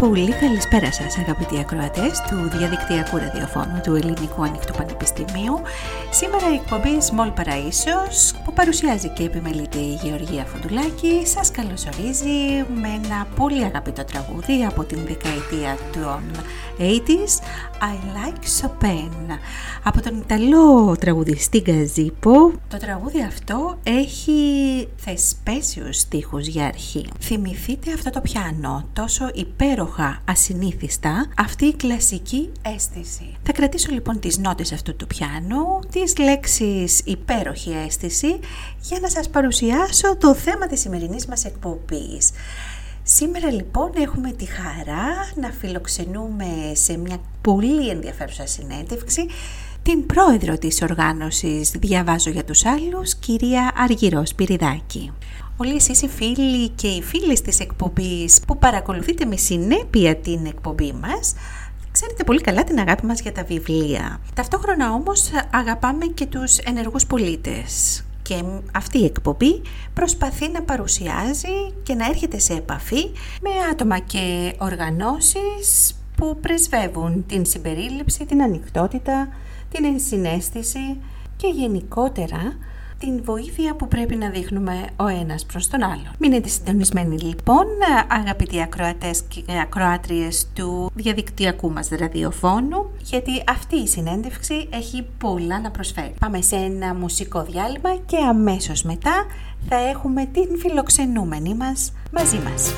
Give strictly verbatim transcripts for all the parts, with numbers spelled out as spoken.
Πολύ καλησπέρα σας αγαπητοί ακροατές του διαδικτυακού ραδιοφώνου του Ελληνικού Ανοιχτού Πανεπιστημίου. Σήμερα η εκπομπή Small Paraisos που παρουσιάζει και επιμελείται η Γεωργία Φαντουλάκη σας καλωσορίζει με ένα πολύ αγαπητό τραγούδι από την δεκαετία των ογδόντα. I like Chopin από τον Ιταλό τραγουδιστή Γκαζίπο. Το τραγούδι αυτό έχει θεσπέσιους στίχους για αρχή. Θυμηθείτε αυτό το πιάνο, τόσο υπέροχα ασυνήθιστα, αυτή η κλασική αίσθηση. Θα κρατήσω λοιπόν τις νότες αυτού του πιάνου, τις λέξεις υπέροχη αίσθηση, για να σας παρουσιάσω το θέμα της σημερινής μας εκπομπής. Σήμερα λοιπόν έχουμε τη χαρά να φιλοξενούμε σε μια πολύ ενδιαφέρουσα συνέντευξη την πρόεδρο της οργάνωσης «Διαβάζω για τους άλλους», κυρία Αργυρώ Σπυριδάκη. Όλοι εσείς οι φίλοι και οι φίλες της εκπομπής που παρακολουθείτε με συνέπεια την εκπομπή μας, ξέρετε πολύ καλά την αγάπη μας για τα βιβλία. Ταυτόχρονα όμως αγαπάμε και τους ενεργούς πολίτες. Και αυτή η εκπομπή προσπαθεί να παρουσιάζει και να έρχεται σε επαφή με άτομα και οργανώσεις που πρεσβεύουν την συμπερίληψη, την ανοιχτότητα, την ενσυναίσθηση και γενικότερα την βοήθεια που πρέπει να δείχνουμε ο ένας προς τον άλλον. Μείνετε συντονισμένοι λοιπόν, αγαπητοί ακροατές και ακροάτριες του διαδικτυακού μας ραδιοφώνου, γιατί αυτή η συνέντευξη έχει πολλά να προσφέρει. Πάμε σε ένα μουσικό διάλειμμα και αμέσως μετά θα έχουμε την φιλοξενούμενη μας μαζί μας.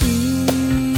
Thank you.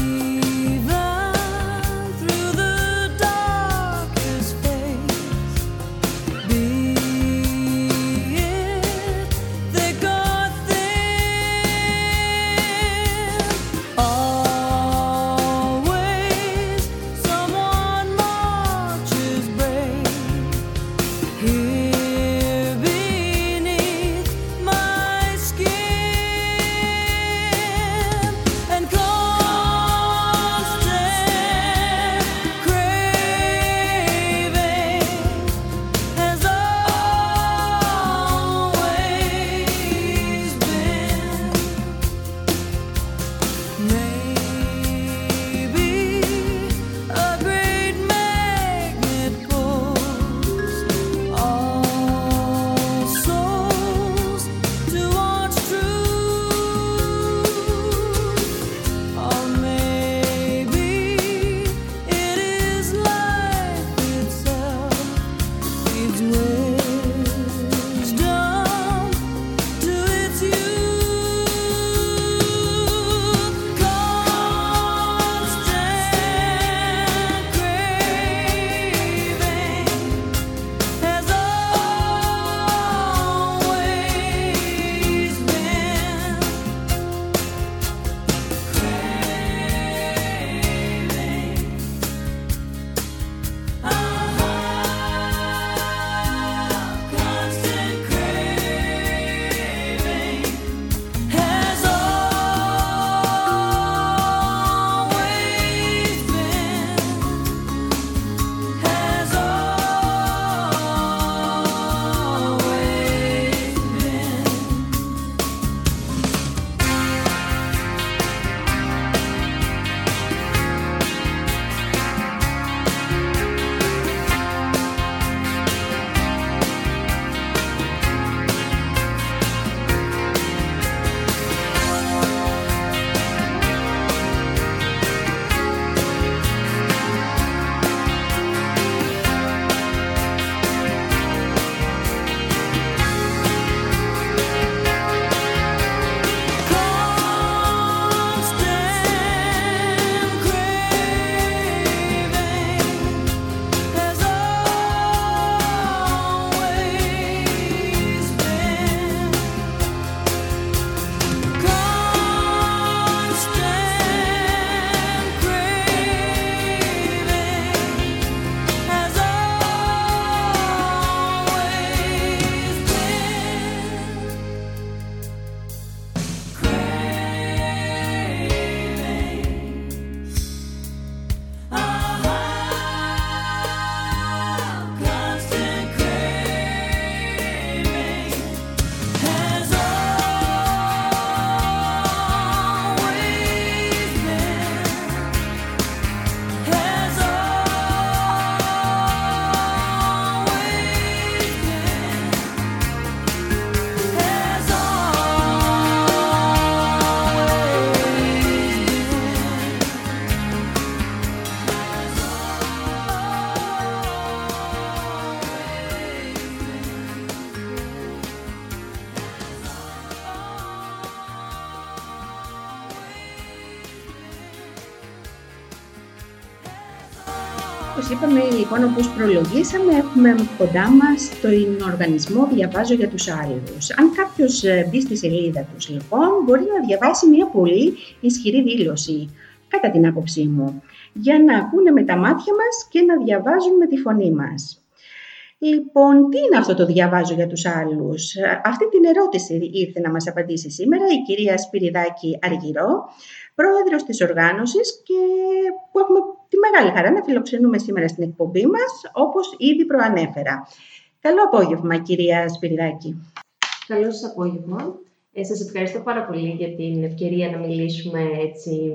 Όπως είπαμε, λοιπόν, όπως προλογίσαμε, έχουμε κοντά μας τον οργανισμό «Διαβάζω για τους άλλους». Αν κάποιος μπει στη σελίδα τους, λοιπόν, μπορεί να διαβάσει μια πολύ ισχυρή δήλωση, κατά την άποψή μου, για να ακούνε με τα μάτια μας και να διαβάζουν με τη φωνή μας. Λοιπόν, τι είναι αυτό το «Διαβάζω για τους άλλους»? Αυτή την ερώτηση ήρθε να μας απαντήσει σήμερα η κυρία Σπυριδάκη Αργυρώ, πρόεδρος της οργάνωσης, και που έχουμε τη μεγάλη χαρά να φιλοξενούμε σήμερα στην εκπομπή μας, όπως ήδη προανέφερα. Καλό απόγευμα, κυρία Σπυριδάκη. Καλό σας απόγευμα. Ε, σας ευχαριστώ πάρα πολύ για την ευκαιρία να μιλήσουμε έτσι,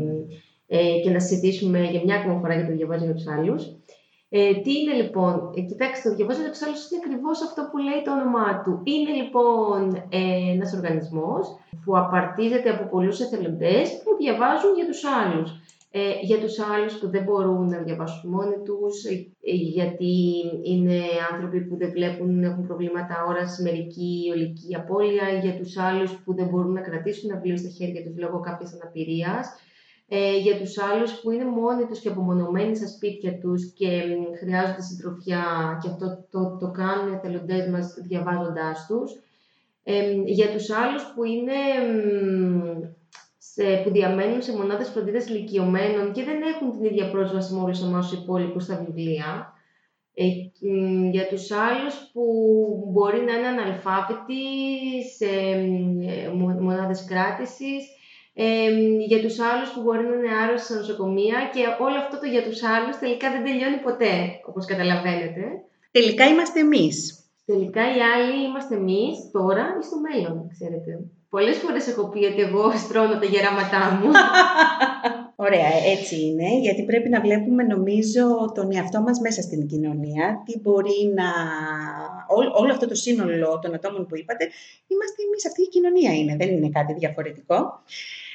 ε, και να συζητήσουμε για μια ακόμα φορά για το «Διαβάζω για τους άλλους». Ε, τι είναι λοιπόν, ε, κοιτάξτε, το «Διαβάζω για τους άλλους» είναι ακριβώς αυτό που λέει το όνομά του. Είναι λοιπόν ε, ένας οργανισμός που απαρτίζεται από πολλούς εθελοντές που διαβάζουν για τους άλλους. Ε, για τους άλλους που δεν μπορούν να διαβάσουν μόνοι τους, ε, γιατί είναι άνθρωποι που δεν βλέπουν, έχουν προβλήματα όραση, μερική, ολική απώλεια, για τους άλλους που δεν μπορούν να κρατήσουν ένα βιβλίο στα χέρια τους λόγω κάποιας αναπηρίας. Ε, για τους άλλους που είναι μόνοι τους και απομονωμένοι στα σπίτια τους και ε, χρειάζονται συντροφιά, και αυτό το, το κάνουν οι εθελοντές μας διαβάζοντάς τους. Ε, για τους άλλους που, είναι, σε, που διαμένουν σε μονάδες φροντίδας ηλικιωμένων και δεν έχουν την ίδια πρόσβαση με όλους εμάς τους υπόλοιπους στα βιβλία. Ε, για τους άλλους που μπορεί να είναι αναλφάβητοι σε μονάδες κράτησης. Ε, για τους άλλους που μπορεί να είναι άρρωστοι στα νοσοκομεία, και όλο αυτό το «για τους άλλους» τελικά δεν τελειώνει ποτέ, όπως καταλαβαίνετε. Τελικά είμαστε εμείς. Τελικά οι άλλοι είμαστε εμείς, τώρα ή στο μέλλον, ξέρετε. Πολλές φορές έχω πει ότι εγώ στρώνω τα γεράματά μου. Ωραία, έτσι είναι, γιατί πρέπει να βλέπουμε, νομίζω, τον εαυτό μας μέσα στην κοινωνία. Τι μπορεί να... Ό, όλο αυτό το σύνολο των ατόμων που είπατε, είμαστε εμείς, αυτή η κοινωνία είναι, δεν είναι κάτι διαφορετικό.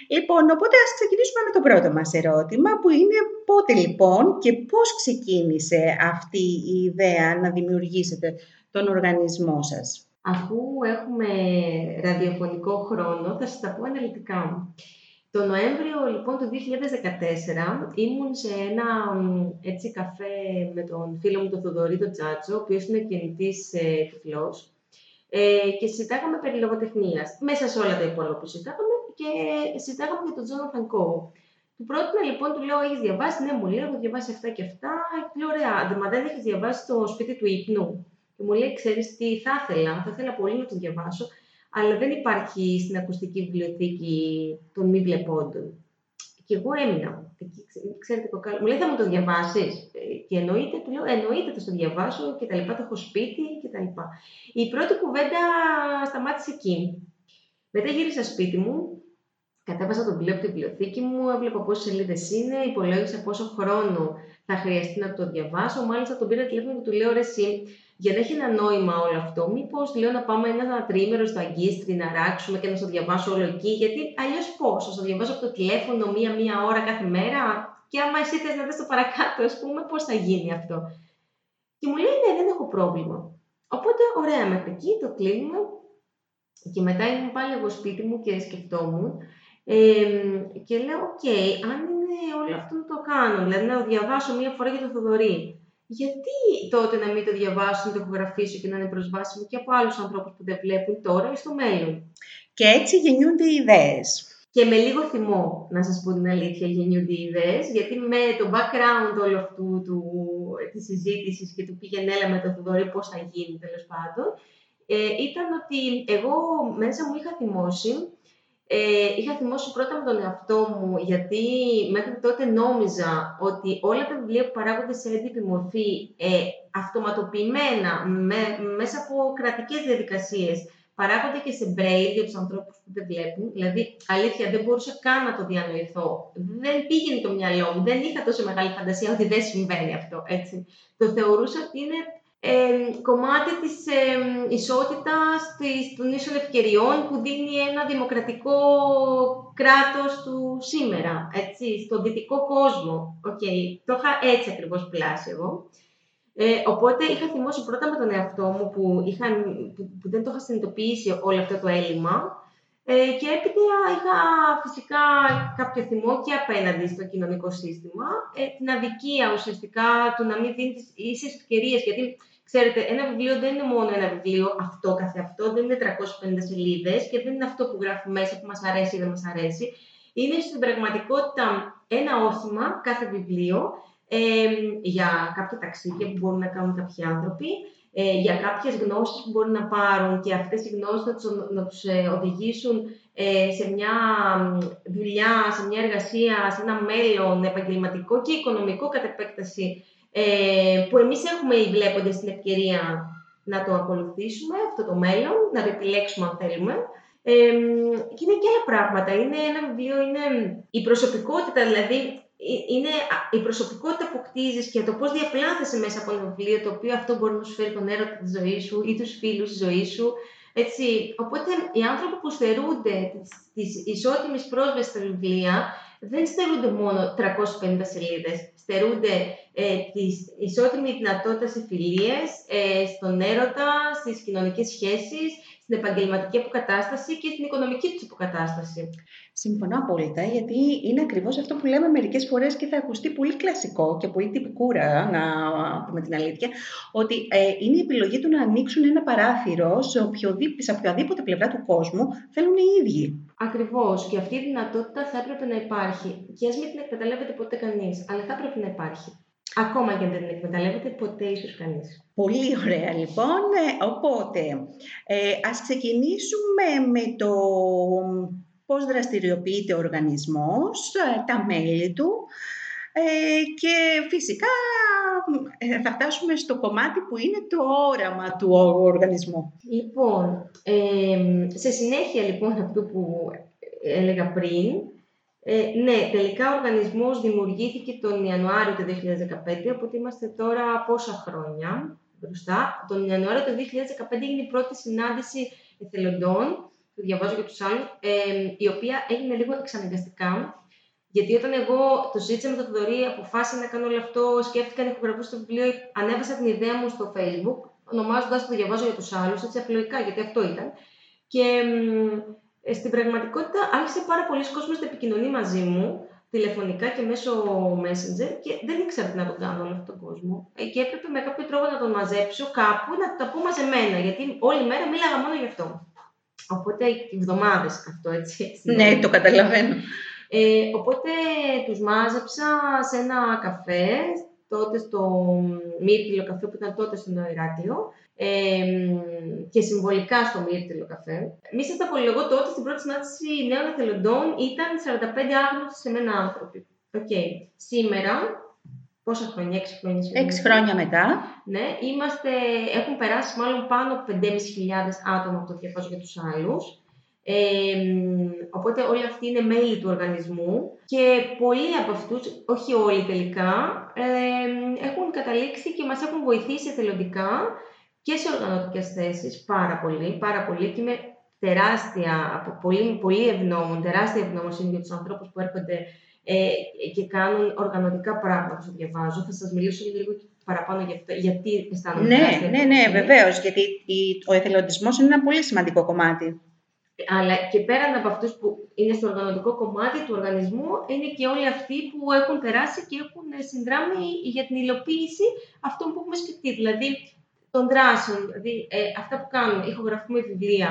Λοιπόν, οπότε ας ξεκινήσουμε με το πρώτο μας ερώτημα, που είναι πότε λοιπόν και πώς ξεκίνησε αυτή η ιδέα να δημιουργήσετε τον οργανισμό σας? Αφού έχουμε ραδιοφωνικό χρόνο, θα σας τα πω αναλυτικά. Το Νοέμβριο λοιπόν του δύο χιλιάδες δεκατέσσερα ήμουν σε ένα έτσι καφέ με τον φίλο μου τον Θοδωρή τον Τζάτσο, ο οποίος είναι κινητής ε, τυφλός, ε, και συζητάγαμε περί λογοτεχνίας, μέσα σε όλα τα υπόλοιπα που συζητάγαμε, και συζητάγαμε για τον Jonathan Coe. Του πρότεινα λοιπόν, του λέω: «Έχεις διαβάσει?» «Ναι», μου λέει, «έχω διαβάσει αυτά και αυτά». Του λέω: «Ωραία, μα δεν έχεις διαβάσει το σπίτι του ύπνου?» Και μου λέει: «Ξέρεις τι, θα ήθελα, θα ήθελα πολύ να το διαβάσω, αλλά δεν υπάρχει στην ακουστική βιβλιοθήκη των μη βλεπόντων». Και εγώ έμεινα. Ξέρετε, κοκάλα. Μου λέει: «Θα μου το διαβάσεις?» Και εννοείται, του λέω: «Εννοείται, θα το διαβάσω και τα λοιπά. Το έχω σπίτι και τα λοιπά». Η πρώτη κουβέντα σταμάτησε εκεί. Μετά γύρισα σπίτι μου, κατέβασα τον βιβλίο από τη βιβλιοθήκη μου, έβλεπα πόσες σελίδες είναι, υπολόγισα πόσο χρόνο θα χρειαστεί να το διαβάσω. Μάλιστα τον πήρα τηλέφωνο και του λέω: «Ρε, εσύ, για να έχει ένα νόημα όλο αυτό, μήπως», λέω, «να πάμε ένα τριήμερο στο Αγκίστρι, να ράξουμε και να στο διαβάσω όλο εκεί? Γιατί αλλιώς πώς, να το διαβάζω από το τηλέφωνο μία-μία ώρα κάθε μέρα, και άμα εσύ θες να δεις το παρακάτω, ας πούμε, πώς θα γίνει αυτό?» Και μου λέει: «Ναι, δεν έχω πρόβλημα». Οπότε, ωραία, μέχρι εκεί το κλείνουμε. Και μετά ήμουν πάλι εγώ σπίτι μου και σκεφτόμουν. Ε, και λέω: «Οκ, okay, αν είναι όλο αυτό να το κάνω, δηλαδή να το διαβάσω μία φορά για τον Θοδωρή, γιατί τότε να μην το διαβάσω, να το ηχογραφήσω και να είναι προσβάσιμο και από άλλους ανθρώπους που δεν βλέπουν τώρα ή στο μέλλον?» Και έτσι γεννιούνται οι ιδέες. Και με λίγο θυμό, να σας πω την αλήθεια, γεννιούνται οι ιδέες, γιατί με το background όλου αυτού του, της συζήτησης και του πήγαινε έλα με τον Θοδωρή πώς θα γίνει, τέλος πάντων, ε, ήταν ότι εγώ μέσα μου είχα θυμώσει. Ε, είχα θυμώσει πρώτα με τον εαυτό μου, γιατί μέχρι τότε νόμιζα ότι όλα τα βιβλία που παράγονται σε έντυπη μορφή, ε, αυτοματοποιημένα, με, μέσα από κρατικές διαδικασίες, παράγονται και σε braille για τους ανθρώπους που δεν βλέπουν. Δηλαδή, αλήθεια, δεν μπορούσα καν να το διανοηθώ. Δεν πήγαινε το μυαλό μου, δεν είχα τόσο μεγάλη φαντασία ότι δεν συμβαίνει αυτό, έτσι. Το θεωρούσα ότι είναι... Ε, κομμάτι της ε, ισότητας, της, των ίσων ευκαιριών που δίνει ένα δημοκρατικό κράτος του σήμερα, έτσι, στον δυτικό κόσμο. Okay. Το είχα έτσι ακριβώς πλάσει εγώ. Ε, οπότε είχα θυμώσει πρώτα με τον εαυτό μου που, είχα, που, που δεν το είχα συνειδητοποιήσει όλο αυτό το έλλειμμα, Ε, και έπειτα είχα φυσικά κάποιο θυμό και απέναντι στο κοινωνικό σύστημα, ε, την αδικία ουσιαστικά του να μην δίνει τις ίσες ευκαιρίες, γιατί ξέρετε, ένα βιβλίο δεν είναι μόνο ένα βιβλίο αυτό καθεαυτό, δεν είναι τριακόσιες πενήντα σελίδες και δεν είναι αυτό που γράφει μέσα που μας αρέσει ή δεν μας αρέσει. Είναι στην πραγματικότητα ένα όχημα κάθε βιβλίο ε, για κάποια ταξίδια που μπορούν να κάνουν κάποιοι άνθρωποι, Ε, για κάποιες γνώσεις που μπορούν να πάρουν και αυτές οι γνώσεις να τους, να τους ε, οδηγήσουν ε, σε μια δουλειά, σε μια εργασία, σε ένα μέλλον επαγγελματικό και οικονομικό κατ' επέκταση ε, που εμείς έχουμε οι βλέποντες την ευκαιρία να το ακολουθήσουμε, αυτό το μέλλον, να το επιλέξουμε αν θέλουμε. Ε, και είναι και άλλα πράγματα. Είναι ένα βιβλίο, είναι η προσωπικότητα, δηλαδή είναι η προσωπικότητα που κτίζεις και το πώς διαπλάθεσαι μέσα από ένα βιβλίο, το οποίο αυτό μπορεί να σου φέρει τον έρωτα της ζωής σου ή τους φίλους της ζωής σου. Έτσι. Οπότε οι άνθρωποι που στερούνται τις ισότιμες πρόσβασης στα βιβλία δεν στερούνται μόνο τριακόσιες πενήντα σελίδες. Στερούνται ε, τη ισότιμη δυνατότητα σε φιλίες, ε, στον έρωτα, στις κοινωνικές σχέσεις, στην επαγγελματική αποκατάσταση και στην οικονομική τους αποκατάσταση. Συμφωνώ απόλυτα, γιατί είναι ακριβώς αυτό που λέμε μερικές φορές και θα ακουστεί πολύ κλασικό και πολύ τυπικούρα, να πούμε την αλήθεια, ότι ε, είναι η επιλογή του να ανοίξουν ένα παράθυρο σε οποιοδήποτε, σε οποιαδήποτε πλευρά του κόσμου θέλουν οι ίδιοι. Ακριβώς, και αυτή η δυνατότητα θα έπρεπε να υπάρχει. Και ας μην την εκμεταλλεύεται ποτέ κανείς, αλλά θα έπρεπε να υπάρχει. Ακόμα και αν δεν την εκμεταλλεύεται ποτέ ίσως κανείς. Πολύ ωραία λοιπόν. Ε, οπότε, ε, ας ξεκινήσουμε με το πώς δραστηριοποιείται ο οργανισμός, τα μέλη του ε, και φυσικά ε, θα φτάσουμε στο κομμάτι που είναι το όραμα του οργανισμού. Λοιπόν, ε, σε συνέχεια λοιπόν αυτού που έλεγα πριν, Ε, ναι, τελικά ο οργανισμός δημιουργήθηκε τον Ιανουάριο του δύο χιλιάδες δεκαπέντε, οπότε είμαστε τώρα πόσα χρόνια μπροστά. Τον Ιανουάριο του δύο χιλιάδες δεκαπέντε έγινε η πρώτη συνάντηση εθελοντών, το διαβάζω για τους άλλους, ε, η οποία έγινε λίγο εξαναγκαστικά. Γιατί όταν εγώ το ζήτησα με τον Θοδωρή, αποφάσισα να κάνω όλο αυτό, σκέφτηκα να ηχογραφήσω το βιβλίο, ανέβασα την ιδέα μου στο Facebook, ονομάζοντας το διαβάζω για τους άλλους, έτσι απλοϊκά, γιατί αυτό ήταν. Και, στην πραγματικότητα άρχισε πάρα πολλοί κόσμος να επικοινωνεί μαζί μου, τηλεφωνικά και μέσω Messenger, και δεν ήξερα τι να τον κάνω όλο αυτόν τον κόσμο. Και έπρεπε με κάποιο τρόπο να τον μαζέψω κάπου, να τα πω μαζεμένα, γιατί όλη μέρα μίλαγα μόνο γι' αυτό. Οπότε, εβδομάδες αυτό, έτσι. Ναι, το καταλαβαίνω. Ε, οπότε, τους μάζεψα σε ένα καφέ, τότε στο Μύρτιλο Καφέ, που ήταν τότε στο Νέο Ηράκλειο, Ε, και συμβολικά στο Μύρτιλο Καφέ. Μη σας τα πολυλογώ, τότε στην πρώτη συνάντηση νέων εθελοντών ήταν σαράντα πέντε άγνωστοι σε μένα άνθρωποι. Okay. Σήμερα, πόσα χρόνια, έξι χρόνια σήμερα. έξι χρόνια μετά. Ναι, είμαστε, έχουν περάσει μάλλον πάνω από πέντε χιλιάδες πεντακόσια άτομα από το διαβάζω για τους άλλους. Ε, οπότε όλοι αυτοί είναι μέλη του οργανισμού και πολλοί από αυτούς, όχι όλοι τελικά, ε, έχουν καταλήξει και μας έχουν βοηθήσει εθελοντικά και σε οργανωτικές θέσεις, πάρα πολύ, πάρα πολύ, και είμαι τεράστια, από πολύ, πολύ ευγνώμων, τεράστια ευγνωμοσύνη για τους ανθρώπους που έρχονται ε, και κάνουν οργανωτικά πράγματα που διαβάζω. Θα σας μιλήσω λίγο παραπάνω για αυτό, γιατί αισθάνομαι ναι, τεράστια. Ναι, ναι, βεβαίως, γιατί η, ο εθελοντισμός είναι ένα πολύ σημαντικό κομμάτι. Αλλά και πέραν από αυτούς που είναι στο οργανωτικό κομμάτι του οργανισμού, είναι και όλοι αυτοί που έχουν περάσει και έχουν συνδράμει για την υλοποίηση αυτών που έχουμε σκεφτεί. Δηλαδή, των δράσεων, δηλαδή ε, αυτά που κάνουν, ηχογραφούμε βιβλία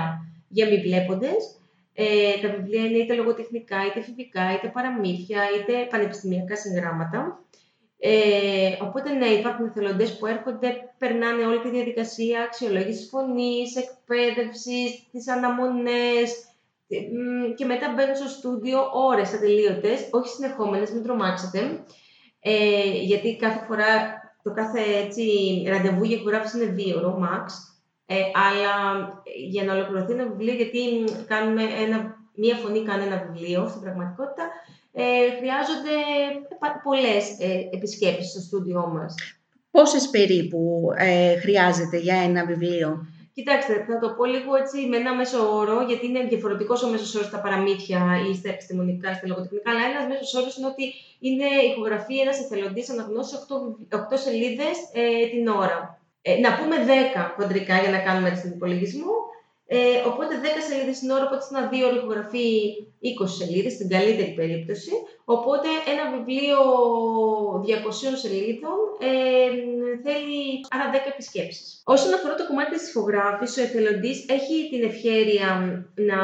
για μη βλέποντες. Ε, τα βιβλία είναι είτε λογοτεχνικά, είτε φοιτικά, είτε παραμύθια, είτε πανεπιστημιακά συγγράμματα. Ε, οπότε, ναι, υπάρχουν εθελοντές που έρχονται, περνάνε όλη τη διαδικασία αξιολόγησης φωνής, εκπαίδευσης, τις αναμονές και μετά μπαίνουν στο στούντιο ώρες ατελείωτες, όχι συνεχόμενες, μην τρομάξετε, ε, γιατί κάθε φορά. Το κάθε έτσι, ραντεβού για ηχογράφηση είναι δύο ώρο, max. Ε, αλλά για να ολοκληρωθεί ένα βιβλίο, γιατί κάνουμε ένα, μία φωνή κάνει ένα βιβλίο, στην πραγματικότητα, ε, χρειάζονται πολλές ε, επισκέψεις στο στούντιό μας. Πόσες περίπου ε, χρειάζεται για ένα βιβλίο? Κοιτάξτε, θα το πω λίγο έτσι με ένα μέσο όρο, γιατί είναι διαφορετικός ο μέσος όρος στα παραμύθια ή στα επιστημονικά ή στα λογοτεχνικά. Αλλά ένας μέσος όρος είναι ότι είναι ηχογραφή ένας εθελοντής αναγνώσει οκτώ σελίδες ε, την ώρα. Ε, να πούμε δέκα χοντρικά για να κάνουμε έτσι τον υπολογισμό. Ε, οπότε δέκα σελίδες την ώρα, οπότε στην αδείο λογογραφεί είκοσι σελίδες, στην καλύτερη περίπτωση. Οπότε ένα βιβλίο διακοσίων σελίδων ε, θέλει άρα δέκα επισκέψεις. Όσον αφορά το κομμάτι της ηχογράφησης, ο εθελοντής έχει την ευχέρεια να,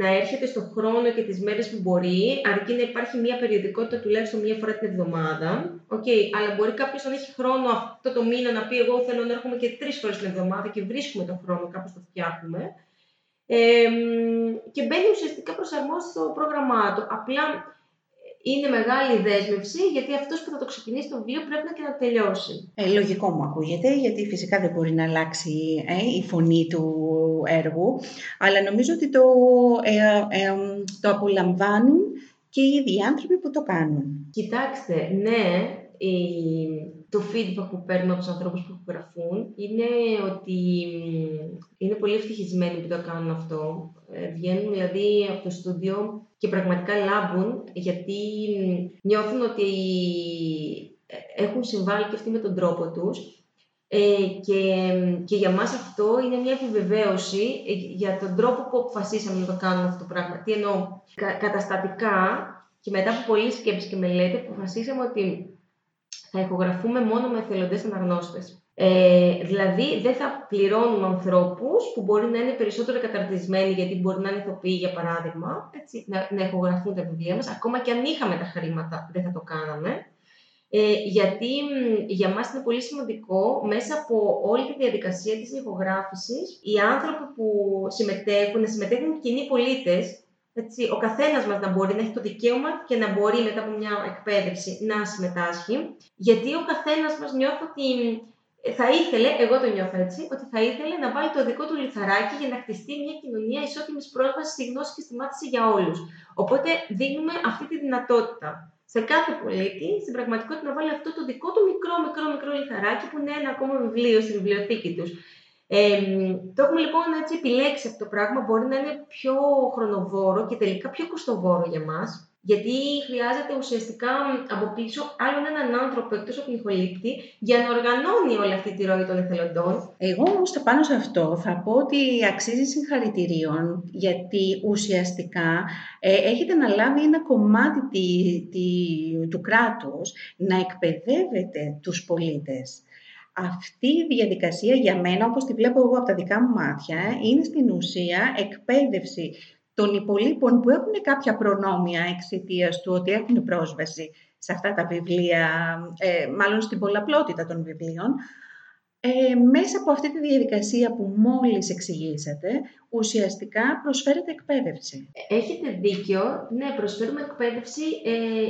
να έρχεται στον χρόνο και τις μέρες που μπορεί, αρκεί να υπάρχει μια περιοδικότητα τουλάχιστον μία φορά την εβδομάδα. Okay, αλλά μπορεί κάποιος να έχει χρόνο αυτό το μήνα να πει εγώ θέλω να έρχομαι και τρεις φορές την εβδομάδα και βρίσκουμε τον χρόνο, κάπως το φτιάχνουμε. Ε, και μπαίνει ουσιαστικά προσαρμόσει στο πρόγραμμά του. Απλά είναι μεγάλη δέσμευση, γιατί αυτός που θα το ξεκινήσει το βιβλίο πρέπει να και να τελειώσει. Ε, λογικό μου ακούγεται, γιατί φυσικά δεν μπορεί να αλλάξει ε, η φωνή του έργου, αλλά νομίζω ότι το, ε, ε, το απολαμβάνουν και οι ίδιοι άνθρωποι που το κάνουν. Κοιτάξτε, ναι, το feedback που παίρνουμε από τους ανθρώπους που γραφούν είναι ότι είναι πολύ ευτυχισμένοι που το κάνουν αυτό. Βγαίνουν δηλαδή από το στούντιο και πραγματικά λάμπουν, γιατί νιώθουν ότι έχουν συμβάλει και αυτοί με τον τρόπο τους. Ε, και, και για μας αυτό είναι μια επιβεβαίωση για τον τρόπο που αποφασίσαμε να το κάνουμε αυτό το πράγμα. Τι εννοώ, κα, καταστατικά και μετά από πολλή σκέψη και μελέτη, αποφασίσαμε ότι θα ηχογραφούμε μόνο με εθελοντές αναγνώστες. Ε, δηλαδή, δεν θα πληρώνουμε ανθρώπους που μπορεί να είναι περισσότερο καταρτισμένοι, γιατί μπορεί να είναι ηθοποιοί, για παράδειγμα, έτσι, να, να ηχογραφούν τα βιβλία μας. Ακόμα και αν είχαμε τα χρήματα, δεν θα το κάναμε. Ε, γιατί για μας είναι πολύ σημαντικό, μέσα από όλη τη διαδικασία της ηχογράφησης, οι άνθρωποι που συμμετέχουν, να συμμετέχουν κοινοί πολίτες, έτσι, ο καθένας μας να μπορεί να έχει το δικαίωμα και να μπορεί μετά από μια εκπαίδευση να συμμετάσχει, γιατί ο καθένας μας νιώθει ότι θα ήθελε, εγώ το νιώθω έτσι, ότι θα ήθελε να βάλει το δικό του λιθαράκι για να χτιστεί μια κοινωνία ισότιμης πρόσβασης στη γνώση και στη μάθηση για όλους. Οπότε δίνουμε αυτή τη δυνατότητα σε κάθε πολίτη, στην πραγματικότητα, να βάλει αυτό το δικό του μικρό, μικρό, μικρό λιθαράκι, που είναι ένα ακόμα βιβλίο στη βιβλιοθήκη τους. Ε, το έχουμε λοιπόν έτσι επιλέξει αυτό το πράγμα. Μπορεί να είναι πιο χρονοβόρο και τελικά πιο κοστοβόρο για μας, γιατί χρειάζεται ουσιαστικά από πίσω άλλον έναν άνθρωπο εκτός από τον ηχολήπτη για να οργανώνει όλη αυτή τη ροή των εθελοντών. Εγώ όμως το πάνω σε αυτό θα πω ότι αξίζει συγχαρητηρίων, γιατί ουσιαστικά ε, έχετε αναλάβει ένα κομμάτι τη, τη, του κράτους να εκπαιδεύετε τους πολίτες. Αυτή η διαδικασία για μένα, όπως τη βλέπω εγώ από τα δικά μου μάτια, είναι στην ουσία εκπαίδευση των υπολείπων που έχουν κάποια προνόμια εξαιτίας του ότι έχουν πρόσβαση σε αυτά τα βιβλία, ε, μάλλον στην πολλαπλότητα των βιβλίων. Ε, μέσα από αυτή τη διαδικασία που μόλις εξηγήσατε, ουσιαστικά προσφέρεται εκπαίδευση. Έχετε δίκιο. Ναι, προσφέρουμε εκπαίδευση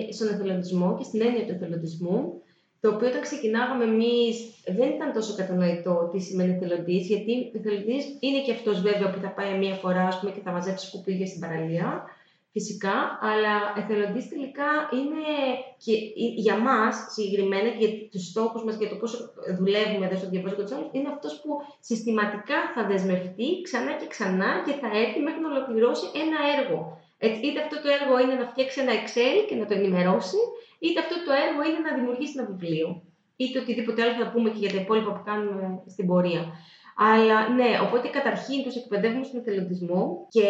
ε, στον εθελοντισμό και στην έννοια του εθελοντισμού, το οποίο όταν ξεκινάγαμε εμείς δεν ήταν τόσο κατανοητό τι σημαίνει εθελοντής, γιατί εθελοντής είναι και αυτός βέβαια που θα πάει μία φορά, ας πούμε, και θα μαζέψει σκουπίδια στην παραλία, φυσικά, αλλά εθελοντής τελικά είναι και για μας συγκεκριμένα, και για τους στόχους μας, για το πόσο δουλεύουμε εδώ στο Διαβάζω για τους άλλους, είναι αυτός που συστηματικά θα δεσμευτεί ξανά και ξανά και θα έρθει μέχρι να ολοκληρώσει ένα έργο. Έτσι, είτε αυτό το έργο είναι να φτιάξει ένα Excel και να το ενημερώσει, είτε αυτό το έργο είναι να δημιουργήσει ένα βιβλίο, είτε οτιδήποτε άλλο θα πούμε και για τα υπόλοιπα που κάνουμε στην πορεία. Αλλά ναι, οπότε καταρχήν τους εκπαιδεύουμε στον εθελοντισμό και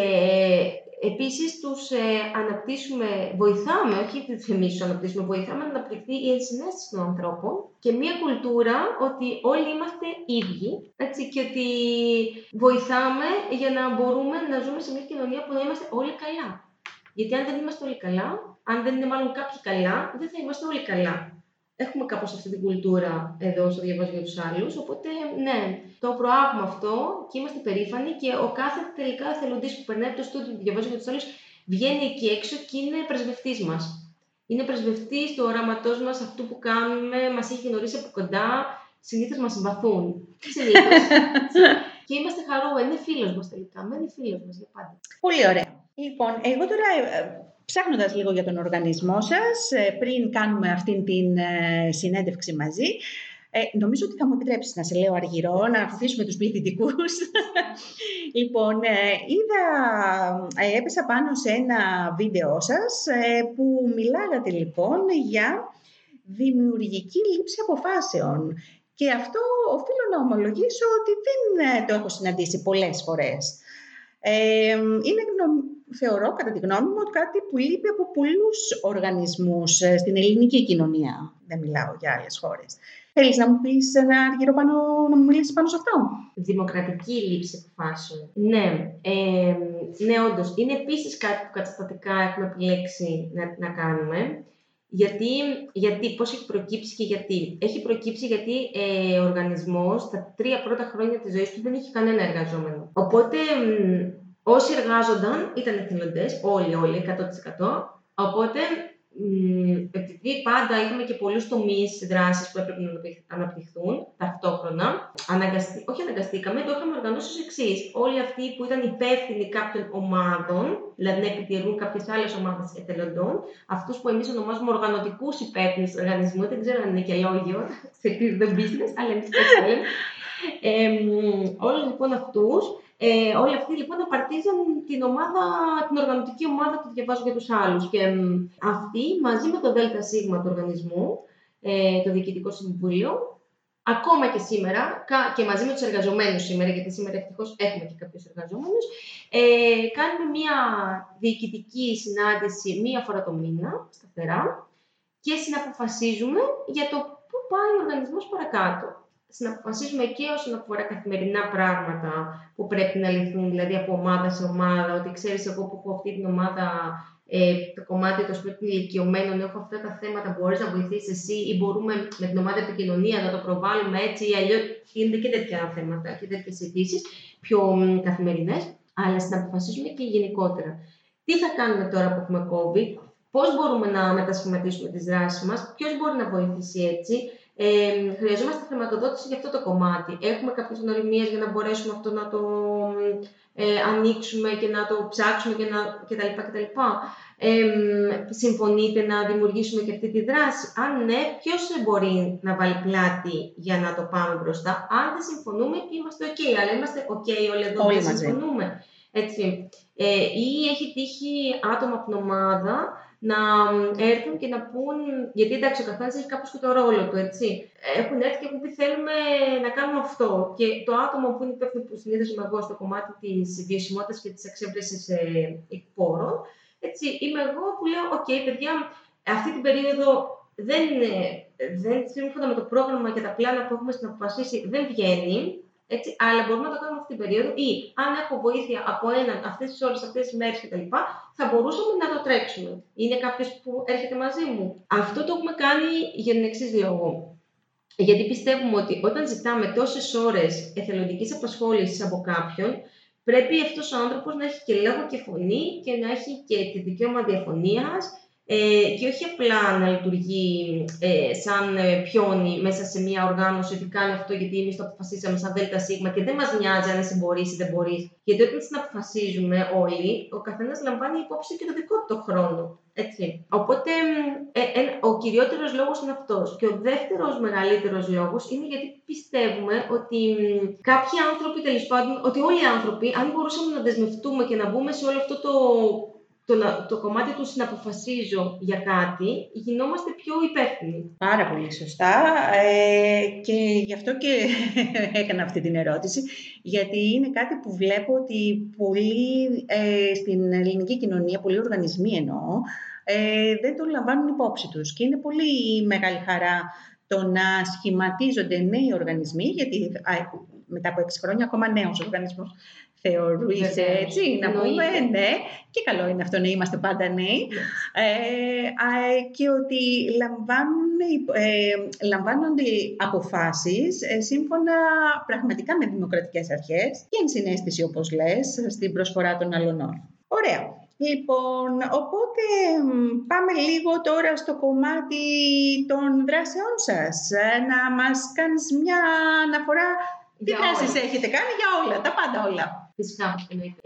επίσης τους ε, αναπτύσσουμε, βοηθάμε, όχι εμείς τους αναπτύσσουμε, βοηθάμε να αναπτυχθεί η ενσυναίσθηση των ανθρώπων και μια κουλτούρα ότι όλοι είμαστε ίδιοι, έτσι, και ότι βοηθάμε για να μπορούμε να ζούμε σε μια κοινωνία που να είμαστε όλοι καλά. Γιατί αν δεν είμαστε όλοι καλά, αν δεν είναι μάλλον κάποιοι καλά, δεν θα είμαστε όλοι καλά. Έχουμε κάπως αυτή την κουλτούρα εδώ στο Διαβάζω για τους άλλους, οπότε ναι, το προάγουμε αυτό και είμαστε περήφανοι, και ο κάθε τελικά εθελοντής που περνάει από το στούντιο του Διαβάζω για τους άλλους βγαίνει εκεί έξω και είναι πρεσβευτής μας. Είναι πρεσβευτής του οράματός μας, αυτού που κάνουμε, μας έχει γνωρίσει από κοντά, συνήθως μας συμπαθούν. Συνήθως. Και είμαστε χαρούμενοι, είναι φίλος μας τελικά, είναι φίλος μας για πάντα. Πολύ ωραία. Λοιπόν, εγώ τώρα, ψάχνοντας λίγο για τον οργανισμό σας, πριν κάνουμε αυτήν την συνέντευξη μαζί, νομίζω ότι θα μου επιτρέψεις να σε λέω Αργυρώ, να αφήσουμε τους πληθυντικούς. Λοιπόν, είδα, έπεσα πάνω σε ένα βίντεο σας που μιλάγατε λοιπόν για δημιουργική λήψη αποφάσεων Και αυτό οφείλω να ομολογήσω ότι δεν το έχω συναντήσει πολλές φορές. Ε, είναι, θεωρώ, κατά τη γνώμη μου, κάτι που λείπει από πολλούς οργανισμούς στην ελληνική κοινωνία. Δεν μιλάω για άλλες χώρες. Θέλεις να μου πεις, Αργυρώ, πάνω, να μου μιλήσεις πάνω σε αυτό? Δημοκρατική λήψη αποφάσεων. Ναι, ε, ναι, όντως. Είναι επίσης κάτι που καταστατικά έχουμε επιλέξει να, να κάνουμε. Γιατί, γιατί, πώς έχει προκύψει και γιατί. Έχει προκύψει γιατί ε, ο οργανισμός τα τρία πρώτα χρόνια της ζωής του δεν είχε κανένα εργαζόμενο. Οπότε ε, όσοι εργάζονταν ήταν εθελοντές, όλοι, όλοι, εκατό τοις εκατό. Οπότε, ε, επειδή πάντα είχαμε και πολλούς τομείς δράσης που έπρεπε να αναπτυχθούν ταυτόχρονα, αναγκαστή, όχι αναγκαστήκαμε, το είχαμε οργανώσει ως εξής. Όλοι αυτοί που ήταν υπεύθυνοι κάποιων ομάδων, δηλαδή να επιτηρούν κάποιες άλλες ομάδες εθελοντών, αυτούς που εμείς ονομάζουμε οργανωτικούς υπεύθυνους του οργανισμού, δεν ξέρω αν είναι και λόγιο, σε επίπεδο business, αλλά εμείς το ξέρουμε. Όλοι λοιπόν αυτούς, ε, όλοι αυτοί λοιπόν απαρτίζαν την, ομάδα, την οργανωτική ομάδα που διαβάζω για τους άλλους. Και ε, αυτοί μαζί με το ΔΣ του οργανισμού, ε, το Διοικητικό Συμβούλιο, ακόμα και σήμερα, και μαζί με τους εργαζομένους σήμερα, γιατί σήμερα ευτυχώς έχουμε και κάποιους εργαζόμενους, ε, κάνουμε μία διοικητική συνάντηση μία φορά το μήνα, σταθερά, και συναποφασίζουμε για το πού πάει ο οργανισμός παρακάτω. Συναποφασίζουμε και όσον αφορά καθημερινά πράγματα που πρέπει να λυθούν, δηλαδή από ομάδα σε ομάδα, ότι ξέρεις εγώ που έχω αυτή την ομάδα, Ε, το κομμάτι των ηλικιωμένων, έχω αυτά τα θέματα, μπορείς να βοηθήσεις εσύ ή μπορούμε με την ομάδα επικοινωνία να το προβάλλουμε έτσι ή αλλιώς. Είναι και τέτοια θέματα και τέτοιες αιτήσεις πιο καθημερινές, αλλά συναποφασίζουμε και γενικότερα. Τι θα κάνουμε τώρα που έχουμε COVID, πώς μπορούμε να μετασχηματίσουμε τις δράσεις μας, ποιος μπορεί να βοηθήσει έτσι. Ε, χρειαζόμαστε χρηματοδότηση για αυτό το κομμάτι. Έχουμε κάποιες γνωριμίες για να μπορέσουμε αυτό να το ε, ανοίξουμε και να το ψάξουμε και, να, και τα λοιπά και τα λοιπά. Ε, συμφωνείτε να δημιουργήσουμε και αυτή τη δράση? Αν ναι, ποιος μπορεί να βάλει πλάτη για να το πάμε μπροστά? Αν δεν συμφωνούμε, είμαστε ok. Αλλά είμαστε ok όλοι εδώ, όλοι δεν συμφωνούμε. Έτσι. Ε, ή έχει τύχει άτομα από την ομάδα να έρθουν και να πούν, γιατί εντάξει ο καθένας έχει κάπως και το ρόλο του, έτσι. Έχουν έρθει και έχουν πει θέλουμε να κάνουμε αυτό. Και το άτομο που είναι υπεύθυνο, που συνήθως είμαι εγώ στο κομμάτι της βιωσιμότητας και της εξέβρεσης ε, εκπόρων, έτσι, είμαι εγώ που λέω, οκ, okay, παιδιά, αυτή την περίοδο δεν, δεν σύμφωνα με το πρόγραμμα και τα πλάνα που έχουμε συναποφασίσει, δεν βγαίνει. Έτσι, αλλά μπορούμε να το κάνουμε αυτή την περίοδο ή αν έχω βοήθεια από έναν αυτές τις ώρες, αυτές τις μέρες κτλ. Θα μπορούσαμε να το τρέξουμε. Είναι κάποιος που έρχεται μαζί μου. Αυτό το έχουμε κάνει για τον εξής λόγο. Γιατί πιστεύουμε ότι όταν ζητάμε τόσες ώρες εθελοντικής απασχόλησης από κάποιον, πρέπει αυτός ο άνθρωπος να έχει και λόγο και φωνή και να έχει και τη δικαίωμα διαφωνίας ε, και όχι απλά να λειτουργεί ε, σαν πιόνι μέσα σε μια οργάνωση ότι κάνει αυτό γιατί εμείς το αποφασίσαμε σαν ΔΣ και δεν μας νοιάζει αν εσύ μπορείς ή δεν μπορείς. Γιατί όταν συναποφασίζουμε όλοι, ο καθένας λαμβάνει υπόψη και το δικό του χρόνο. Έτσι. Οπότε ε, ε, ο κυριότερος λόγος είναι αυτός. Και ο δεύτερος μεγαλύτερος λόγος είναι γιατί πιστεύουμε ότι κάποιοι άνθρωποι, τέλος πάντων, ότι όλοι οι άνθρωποι, αν μπορούσαμε να δεσμευτούμε και να μπούμε σε όλο αυτό το. Το, το κομμάτι του συναποφασίζω για κάτι, γινόμαστε πιο υπεύθυνοι. Πάρα πολύ σωστά. Ε, και γι' αυτό και έκανα αυτή την ερώτηση. Γιατί είναι κάτι που βλέπω ότι πολλοί ε, στην ελληνική κοινωνία, πολλοί οργανισμοί εννοώ, ε, δεν το λαμβάνουν υπόψη τους. Και είναι πολύ μεγάλη χαρά το να σχηματίζονται νέοι οργανισμοί, γιατί α, μετά από έξι χρόνια ακόμα νέος οργανισμός θεωρείς, έτσι, να πούμε, ναι, και καλό είναι αυτό να είμαστε πάντα νέοι, ε, και ότι λαμβάνουν, ε, λαμβάνονται αποφάσεις ε, σύμφωνα πραγματικά με δημοκρατικές αρχές και ενσυναίσθηση, όπως λες, στην προσφορά των αλλωνών. Ωραία. Λοιπόν, οπότε πάμε λίγο τώρα στο κομμάτι των δράσεών σας, να μας κάνεις μια αναφορά. Τι δράσεις έχετε κάνει για όλα, τα πάντα όλα? Φυσικά,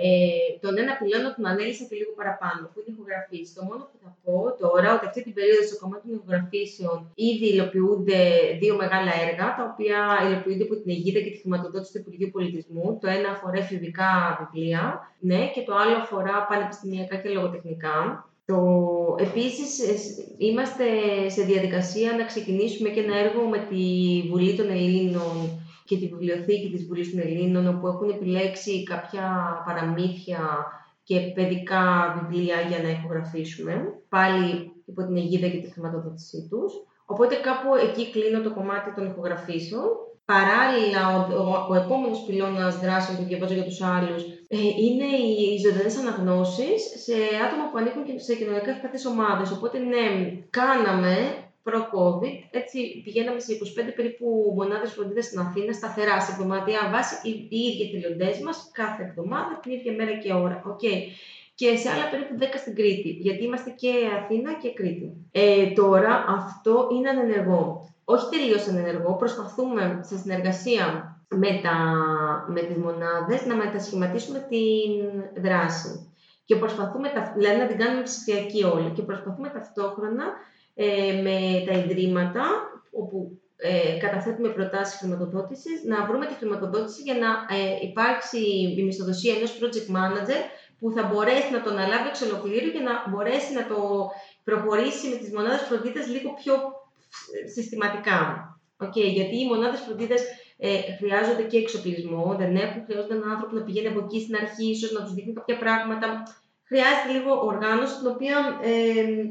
ε, τον ένα πυλώνα τον ανέλησα και λίγο παραπάνω, που είναι ηχογραφήσεις. Το μόνο που θα πω τώρα, ότι αυτή την περίοδο στο κομμάτι των ηχογραφήσεων ήδη υλοποιούνται δύο μεγάλα έργα, τα οποία υλοποιούνται από την αιγίδα και τη χρηματοδότηση του Υπουργείου Πολιτισμού. Το ένα αφορά εφηβικά βιβλία, ναι, και το άλλο αφορά πανεπιστημιακά και λογοτεχνικά. Το... Επίσης, είμαστε σε διαδικασία να ξεκινήσουμε και ένα έργο με τη Βουλή των Ελλήνων και τη Βιβλιοθήκη της Βουλής των Ελλήνων, όπου έχουν επιλέξει κάποια παραμύθια και παιδικά βιβλία για να ηχογραφήσουμε, πάλι υπό την αιγίδα και τη χρηματοδότησή τους. Οπότε κάπου εκεί κλείνω το κομμάτι των ηχογραφήσεων. Παράλληλα, ο, ο, ο επόμενος πυλώνας δράσεων που διαβάζω για τους άλλους ε, είναι οι ζωντανές αναγνώσεις σε άτομα που ανήκουν και σε κοινωνικά ευπαθείς ομάδες. Οπότε, ναι, κάναμε προ-COVID, έτσι πηγαίναμε σε είκοσι πέντε περίπου μονάδες φροντίδας στην Αθήνα, σταθερά σε εβδομαδιαία βάση, οι, οι ίδιοι εθελοντές μας κάθε εβδομάδα, την ίδια μέρα και ώρα. Okay. Και σε άλλα περίπου δέκα στην Κρήτη, γιατί είμαστε και Αθήνα και Κρήτη. Ε, τώρα αυτό είναι ανενεργό. Όχι τελείως ανενεργό, προσπαθούμε σε συνεργασία με, τα, με τις μονάδες να μετασχηματίσουμε την δράση. Και προσπαθούμε, δηλαδή να την κάνουμε ψηφιακή όλη. Και προσπαθούμε ταυτόχρονα ε, με τα ιδρύματα, όπου ε, καταθέτουμε προτάσεις χρηματοδότησης, να βρούμε τη χρηματοδότηση για να ε, υπάρξει η μισθοδοσία ενός project manager που θα μπορέσει να το αναλάβει εξ ολοκλήρου και να μπορέσει να το προχωρήσει με τις μονάδες φροντίδας λίγο πιο συστηματικά. Okay, γιατί οι μονάδες φροντίδας ε, χρειάζονται και εξοπλισμό, δεν έχουν, χρειάζονται έναν άνθρωπο να πηγαίνει από εκεί στην αρχή, ίσως να τους δείχνει κάποια πράγματα. Χρειάζεται λίγο οργάνωση, την οποία ε,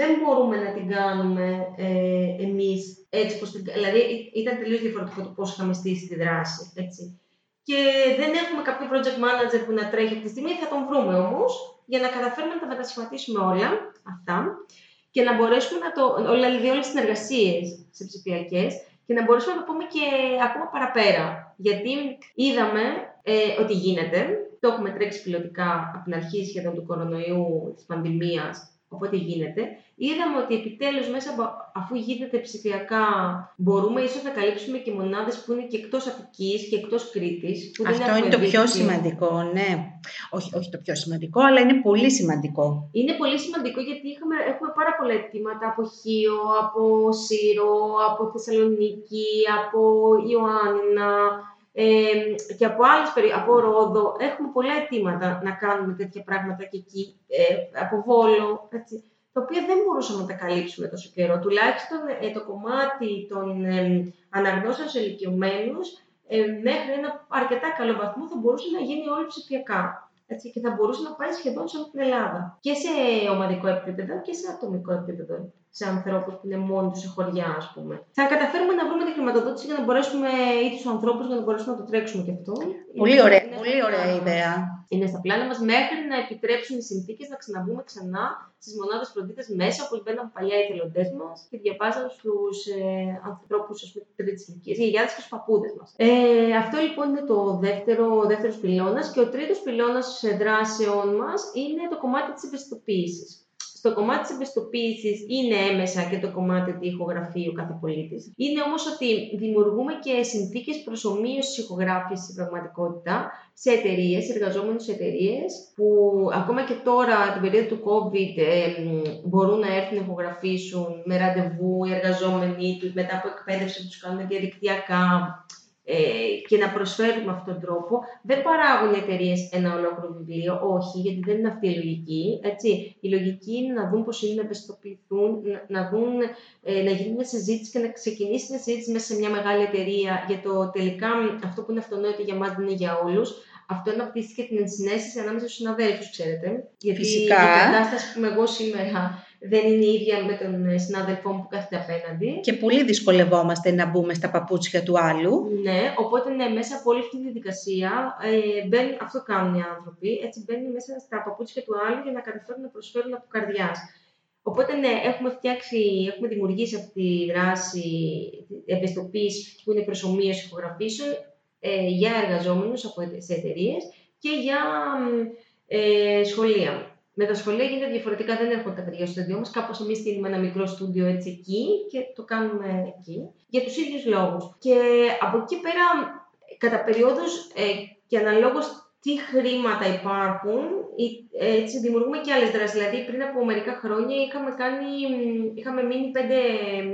δεν μπορούμε να την κάνουμε ε, εμείς έτσι πως την... Δηλαδή ήταν τελείως διαφορετικό το πώς είχαμε στήσει τη δράση, έτσι. Και δεν έχουμε κάποιο project manager που να τρέχει αυτή τη στιγμή, θα τον βρούμε όμως, για να καταφέρουμε να τα μετασχηματίσουμε όλα αυτά και να μπορέσουμε να το... Όλα, δηλαδή όλες τις συνεργασίες σε ψηφιακές και να μπορέσουμε να το πούμε και ακόμα παραπέρα. Γιατί είδαμε ε, ότι γίνεται, το έχουμε τρέξει πιλωτικά από την αρχή σχεδόν του κορονοϊού, της πανδημίας, οπότε γίνεται. Είδαμε ότι επιτέλους, μέσα από, αφού γίνεται ψηφιακά, μπορούμε ίσως να καλύψουμε και μονάδες που είναι και εκτός Αττικής και εκτός Κρήτης. Που αυτό είναι, είναι το πιο σημαντικό, ναι. Όχι, όχι το πιο σημαντικό, αλλά είναι πολύ σημαντικό. Είναι πολύ σημαντικό γιατί είχαμε, έχουμε πάρα πολλά αιτήματα από Χίο, από Σύρο, από Θεσσαλονίκη, από Ιωάννινα ε, και από άλλες περιοχές, από Ρόδο. Έχουμε πολλά αιτήματα να κάνουμε τέτοια πράγματα και εκεί, ε, από Βόλο, έτσι. Τα οποία δεν μπορούσαμε να τα καλύψουμε τόσο καιρό. Τουλάχιστον ε, το κομμάτι των ε, αναγνώσεων σε ηλικιωμένους ε, μέχρι ένα αρκετά καλό βαθμό θα μπορούσε να γίνει όλο ψηφιακά. Έτσι, και θα μπορούσε να πάει σχεδόν σε όλη την Ελλάδα. Και σε ομαδικό επίπεδο και σε ατομικό επίπεδο. Σε ανθρώπους που είναι μόνοι τους σε χωριά, ας πούμε. Θα καταφέρουμε να βρούμε τη χρηματοδότηση για να μπορέσουμε ή τους ανθρώπους για να μπορέσουμε να το τρέξουμε και αυτό. Πολύ είναι, ωραία, είναι πολύ ωραία ιδέα. Είναι στα πλάνα μας μέχρι να επιτρέψουν οι συνθήκες να ξαναβούμε ξανά στις μονάδες φροντίδας μέσα, όπως μπαίναν παλιά οι εθελοντές μας και διαβάζαν στους ε, ανθρώπους τρίτης ηλικίας, οι γιαγιάδες και στους παππούδες μας. Ε, αυτό λοιπόν είναι το δεύτερο, ο δεύτερος πυλώνας. Και ο τρίτος πυλώνας δράσεών μας είναι το κομμάτι της ευαισθητοποίησης. Το κομμάτι της ευαισθητοποίησης είναι έμεσα και το κομμάτι του ηχογραφείου κάθε πολίτης. Είναι όμως ότι δημιουργούμε και συνθήκες προσομοίωσης ηχογράφησης στην πραγματικότητα σε εταιρείες, εργαζόμενους σε εταιρείες, που ακόμα και τώρα, την περίοδο του COVID, εμ, μπορούν να έρθουν να ηχογραφήσουν με ραντεβού οι εργαζόμενοι τους, μετά από εκπαίδευση που τους κάνουν διαδικτυακά ε, και να προσφέρουν με αυτόν τον τρόπο. Δεν παράγουν οι εταιρείες ένα ολόκληρο βιβλίο, όχι, γιατί δεν είναι αυτή η λογική. Έτσι. Η λογική είναι να δουν πώς είναι, να ευαισθητοποιηθούν, να, δουν, ε, να γίνει μια συζήτηση και να ξεκινήσει μια συζήτηση μέσα σε μια μεγάλη εταιρεία για το τελικά αυτό που είναι αυτονόητο για μας δεν είναι για όλους. Αυτό αναπτύσσει και την ενσυναίσθηση ανάμεσα στους συναδέλφους, ξέρετε. Γιατί φυσικά η κατάσταση που είμαι εγώ σήμερα δεν είναι η ίδια με τον συνάδελφό μου που κάθεται απέναντι. Και πολύ δυσκολευόμαστε να μπούμε στα παπούτσια του άλλου. Ναι, οπότε ναι, μέσα από όλη αυτή τη διαδικασία ε, μπαίνουν, αυτό κάνουν οι άνθρωποι. Έτσι μπαίνουν μέσα στα παπούτσια του άλλου για να καταφέρουν να προσφέρουν από καρδιάς. Οπότε ναι, έχουμε φτιάξει, έχουμε δημιουργήσει αυτή τη δράση ευαισθητοποίηση που είναι προσομοίωση ηχογραφήσεων ε, για εργαζόμενους σε εταιρείες και για ε, σχολεία. Με τα σχολεία γίνεται διαφορετικά, δεν έρχονται τα παιδιά στο στούντιό μας. Κάπως εμείς στείλουμε ένα μικρό στούντιο έτσι εκεί και το κάνουμε εκεί για τους ίδιους λόγους. Και από εκεί πέρα, κατά περιόδους ε, και αναλόγως τι χρήματα υπάρχουν, έτσι δημιουργούμε και άλλες δράσεις. Δηλαδή πριν από μερικά χρόνια είχαμε, κάνει, είχαμε μείνει πέντε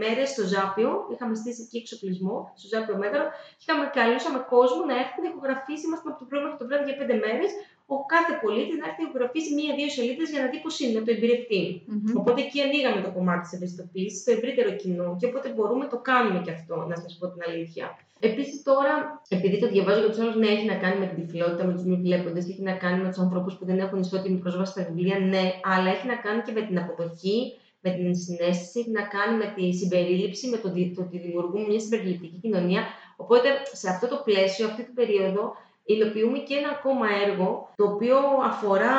μέρες στο Ζάππειο, είχαμε στήσει εκεί εξοπλισμό, στο Ζάππειο Μέγαρο, και είχαμε καλούσαμε κόσμο να έρθει να ηχογραφήσει, ήμασταν από το πρωί μέχρι το βράδυ για πέντε μέρες, ο κάθε πολίτης να έρθει να ηχογραφήσει μία-δύο σελίδες για να δει πώς είναι, να το εμπειρευτεί. Mm-hmm. Οπότε εκεί ανοίγαμε το κομμάτι της ευαισθητοποίησης στο ευρύτερο κοινό και οπότε μπορούμε το κάνουμε και αυτό, να σας πω την αλήθεια. Επίσης τώρα, επειδή το διαβάζω για τους άλλους, ναι, έχει να κάνει με την τυφλότητα, με τους μη βλέποντες, έχει να κάνει με τους ανθρώπους που δεν έχουν ισότιμη πρόσβαση στα βιβλία, ναι, αλλά έχει να κάνει και με την αποδοχή, με την συναίσθηση, έχει να κάνει με τη συμπερίληψη, με το ότι δημιουργούμε μια συμπεριληπτική κοινωνία. Οπότε σε αυτό το πλαίσιο, αυτή την περίοδο, υλοποιούμε και ένα ακόμα έργο το οποίο αφορά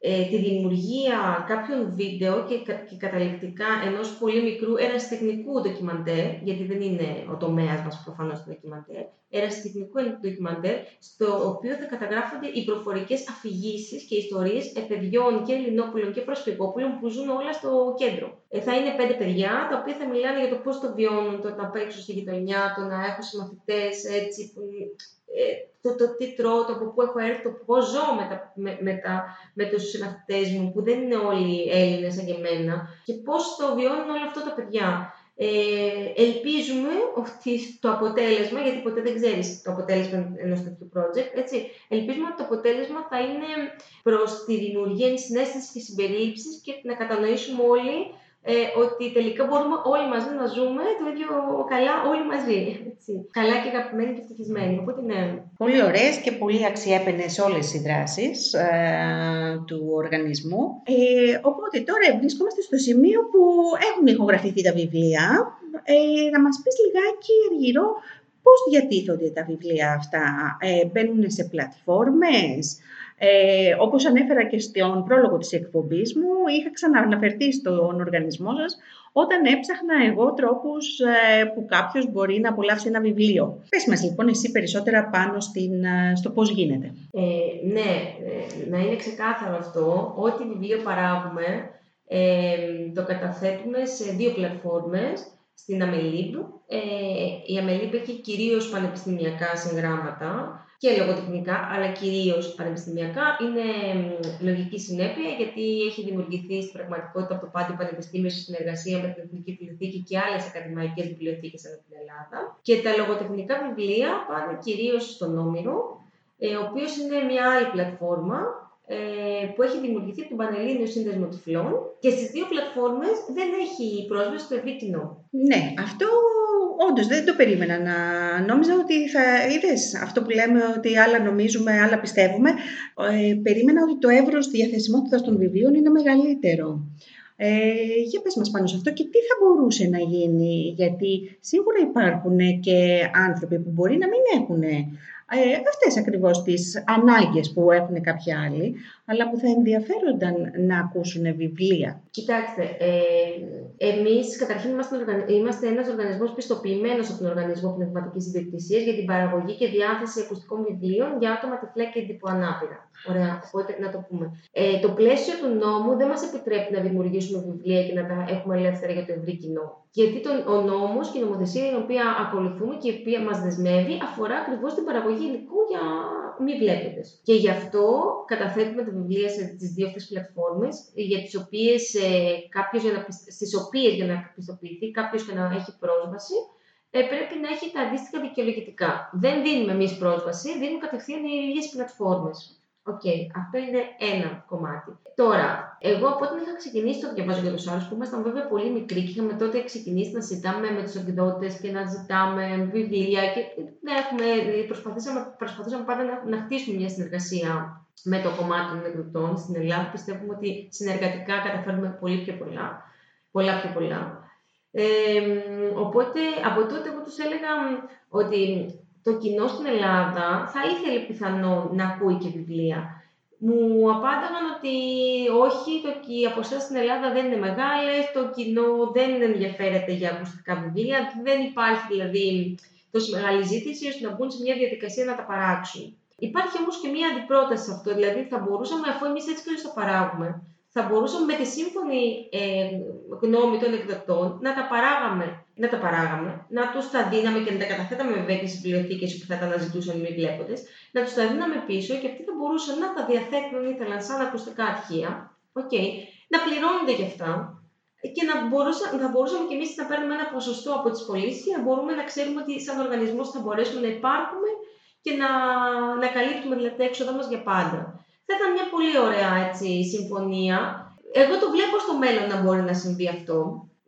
ε, τη δημιουργία κάποιων βίντεο και, κα, και καταληκτικά ενός πολύ μικρού ερασιτεχνικού ντοκιμαντέρ, γιατί δεν είναι ο τομέας μας προφανώς το ντοκιμαντέρ, ερασιτεχνικού ντοκιμαντέρ, στο οποίο θα καταγράφονται οι προφορικές αφηγήσεις και ιστορίες παιδιών και Ελληνόπουλων και Προσφυγόπουλων που ζουν όλα στο κέντρο. Ε, θα είναι πέντε παιδιά τα οποία θα μιλάνε για το πώς το βιώνουν, το να παίξουν στη γειτονιά, το να έχουν συμμαθητές έτσι που. Ε, Το, το τι τρώω, το από πού έχω έρθει, το πώς ζω με, τα, με, με, τα, με τους συναθητές μου, που δεν είναι όλοι Έλληνες σαν και εμένα, και πώς το βιώνουν όλα αυτά τα παιδιά. Ε, ελπίζουμε ότι το αποτέλεσμα, γιατί ποτέ δεν ξέρεις το αποτέλεσμα ενός τέτοιου project, έτσι, ελπίζουμε ότι το αποτέλεσμα θα είναι προς τη δημιουργία συναίσθησης και συμπερίληψης και να κατανοήσουμε όλοι Ε, ότι τελικά μπορούμε όλοι μαζί να ζούμε το ίδιο καλά, όλοι μαζί. Έτσι. Καλά και αγαπημένοι και ευτυχισμένοι. Οπότε, ναι. Πολύ ωραίες και πολύ αξιέπαινες όλες οι δράσεις ε, του οργανισμού. Ε, οπότε τώρα βρισκόμαστε στο σημείο που έχουν ηχογραφηθεί τα βιβλία. Ε, να μας πεις λιγάκι, Αργυρώ, πώς διατίθονται τα βιβλία αυτά. Ε, μπαίνουν σε πλατφόρμες. Ε, όπως ανέφερα και στον πρόλογο της εκπομπής μου, είχα ξανααναφερθεί στον οργανισμό σας όταν έψαχνα εγώ τρόπους ε, που κάποιος μπορεί να απολαύσει ένα βιβλίο. Πες μας λοιπόν εσύ περισσότερα πάνω στην, στο πώς γίνεται. Ε, ναι, ε, να είναι ξεκάθαρο αυτό. Ό,τι βιβλίο παράγουμε ε, το καταθέτουμε σε δύο πλατφόρμες. Στην Αμελήπ, ε, η Αμελήπ έχει κυρίως πανεπιστημιακά συγγράμματα και λογοτεχνικά, αλλά κυρίως πανεπιστημιακά. Είναι λογική συνέπεια, γιατί έχει δημιουργηθεί στην πραγματικότητα από το Πάντιο Πανεπιστήμιο σε συνεργασία με την Εθνική Βιβλιοθήκη και άλλες ακαδημαϊκές βιβλιοθήκες από την Ελλάδα. Και τα λογοτεχνικά βιβλία πάνε κυρίως στον Όμηρο, ε, ο οποίος είναι μια άλλη πλατφόρμα ε, που έχει δημιουργηθεί από τον Πανελλήνιο Σύνδεσμο Τυφλών, και στις δύο πλατφόρμες δεν έχει πρόσβαση στο ευρύ κοινό. Ναι, αυτό. Όντως, δεν το περίμενα να νόμιζα ότι θα είδες αυτό που λέμε ότι άλλα νομίζουμε, άλλα πιστεύουμε. Ε, περίμενα ότι το εύρος διαθεσιμότητας των βιβλίων είναι μεγαλύτερο. Ε, για πες μας πάνω σε αυτό και τι θα μπορούσε να γίνει, γιατί σίγουρα υπάρχουν και άνθρωποι που μπορεί να μην έχουν ε, αυτές ακριβώς τις ανάγκες που έχουν κάποιοι άλλοι, αλλά που θα ενδιαφέρονταν να ακούσουν βιβλία. Κοιτάξτε, ε, εμείς καταρχήν είμαστε, είμαστε ένας οργανισμός πιστοποιημένος από τον Οργανισμό Πνευματικής Ιδιοκτησίας για την παραγωγή και διάθεση ακουστικών βιβλίων για άτομα τυφλά και διποανάπηρα. Ωραία, οπότε να το πούμε. Ε, το πλαίσιο του νόμου δεν μας επιτρέπει να δημιουργήσουμε βιβλία και να τα έχουμε ελεύθερα για το ευρύ κοινό. Γιατί τον, ο νόμος και η νομοθεσία η οποία ακολουθούμε και η οποία μας δεσμεύει αφορά ακριβώς την παραγωγή υλικού για μη βλέποντες. Και γι' αυτό καταθέτουμε τα βιβλία σε τις δύο αυτές πλατφόρμες, για τις οποίες, ε, κάποιος, για να, στις οποίες για να πιστοποιηθεί κάποιος και να έχει πρόσβαση, ε, πρέπει να έχει τα αντίστοιχα δικαιολογητικά. Δεν δίνουμε εμείς πρόσβαση, δίνουν κατευθείαν οι ίδιες πλατφόρμες. Okay, αυτό είναι ένα κομμάτι. Τώρα, εγώ από όταν είχα ξεκινήσει το διαβάζω για τους άλλους, που ήμασταν βέβαια πολύ μικροί και είχαμε τότε ξεκινήσει να συζητάμε με τους εκδότες και να ζητάμε βιβλία και να έχουμε, προσπαθήσαμε, προσπαθήσαμε πάντα να, να χτίσουμε μια συνεργασία με το κομμάτι των εκδοτών στην Ελλάδα. Πιστεύουμε ότι συνεργατικά καταφέρουμε πολύ πιο πολλά. Πολλά πιο πολλά. Ε, οπότε, από τότε εγώ τους έλεγα ότι το κοινό στην Ελλάδα θα ήθελε πιθανόν να ακούει και βιβλία. Μου απάνταγαν ότι όχι, το, οι αποστάσεις στην Ελλάδα δεν είναι μεγάλες, το κοινό δεν ενδιαφέρεται για ακουστικά βιβλία, δεν υπάρχει δηλαδή τόση μεγάλη ζήτηση ώστε να μπουν σε μια διαδικασία να τα παράξουν. Υπάρχει όμως και μια αντιπρόταση σε αυτό, δηλαδή θα μπορούσαμε, αφού εμείς έτσι και τα παράγουμε, θα μπορούσαμε με τη σύμφωνη ε, γνώμη των εκδοτών να τα παράγαμε, να, τα παράγαμε, να τους τα δίναμε και να τα καταθέταμε βέβαια και στις βιβλιοθήκες που θα τα αναζητούσαν οι μη βλέποντες, να τους τα δίναμε πίσω και αυτοί θα μπορούσαν να τα διαθέτουν αν ήθελαν σαν ακουστικά αρχεία, okay, να πληρώνονται γι' αυτά. Και να, μπορούσα, να μπορούσαμε και εμείς να παίρνουμε ένα ποσοστό από τις πωλήσεις και να μπορούμε να ξέρουμε ότι σαν οργανισμός θα μπορέσουμε να υπάρχουμε και να, να καλύπτουμε δηλαδή, τα έξοδα μας για πάντα. Θα ήταν μια πολύ ωραία έτσι, συμφωνία. Εγώ το βλέπω στο μέλλον να μπορεί να συμβεί αυτό,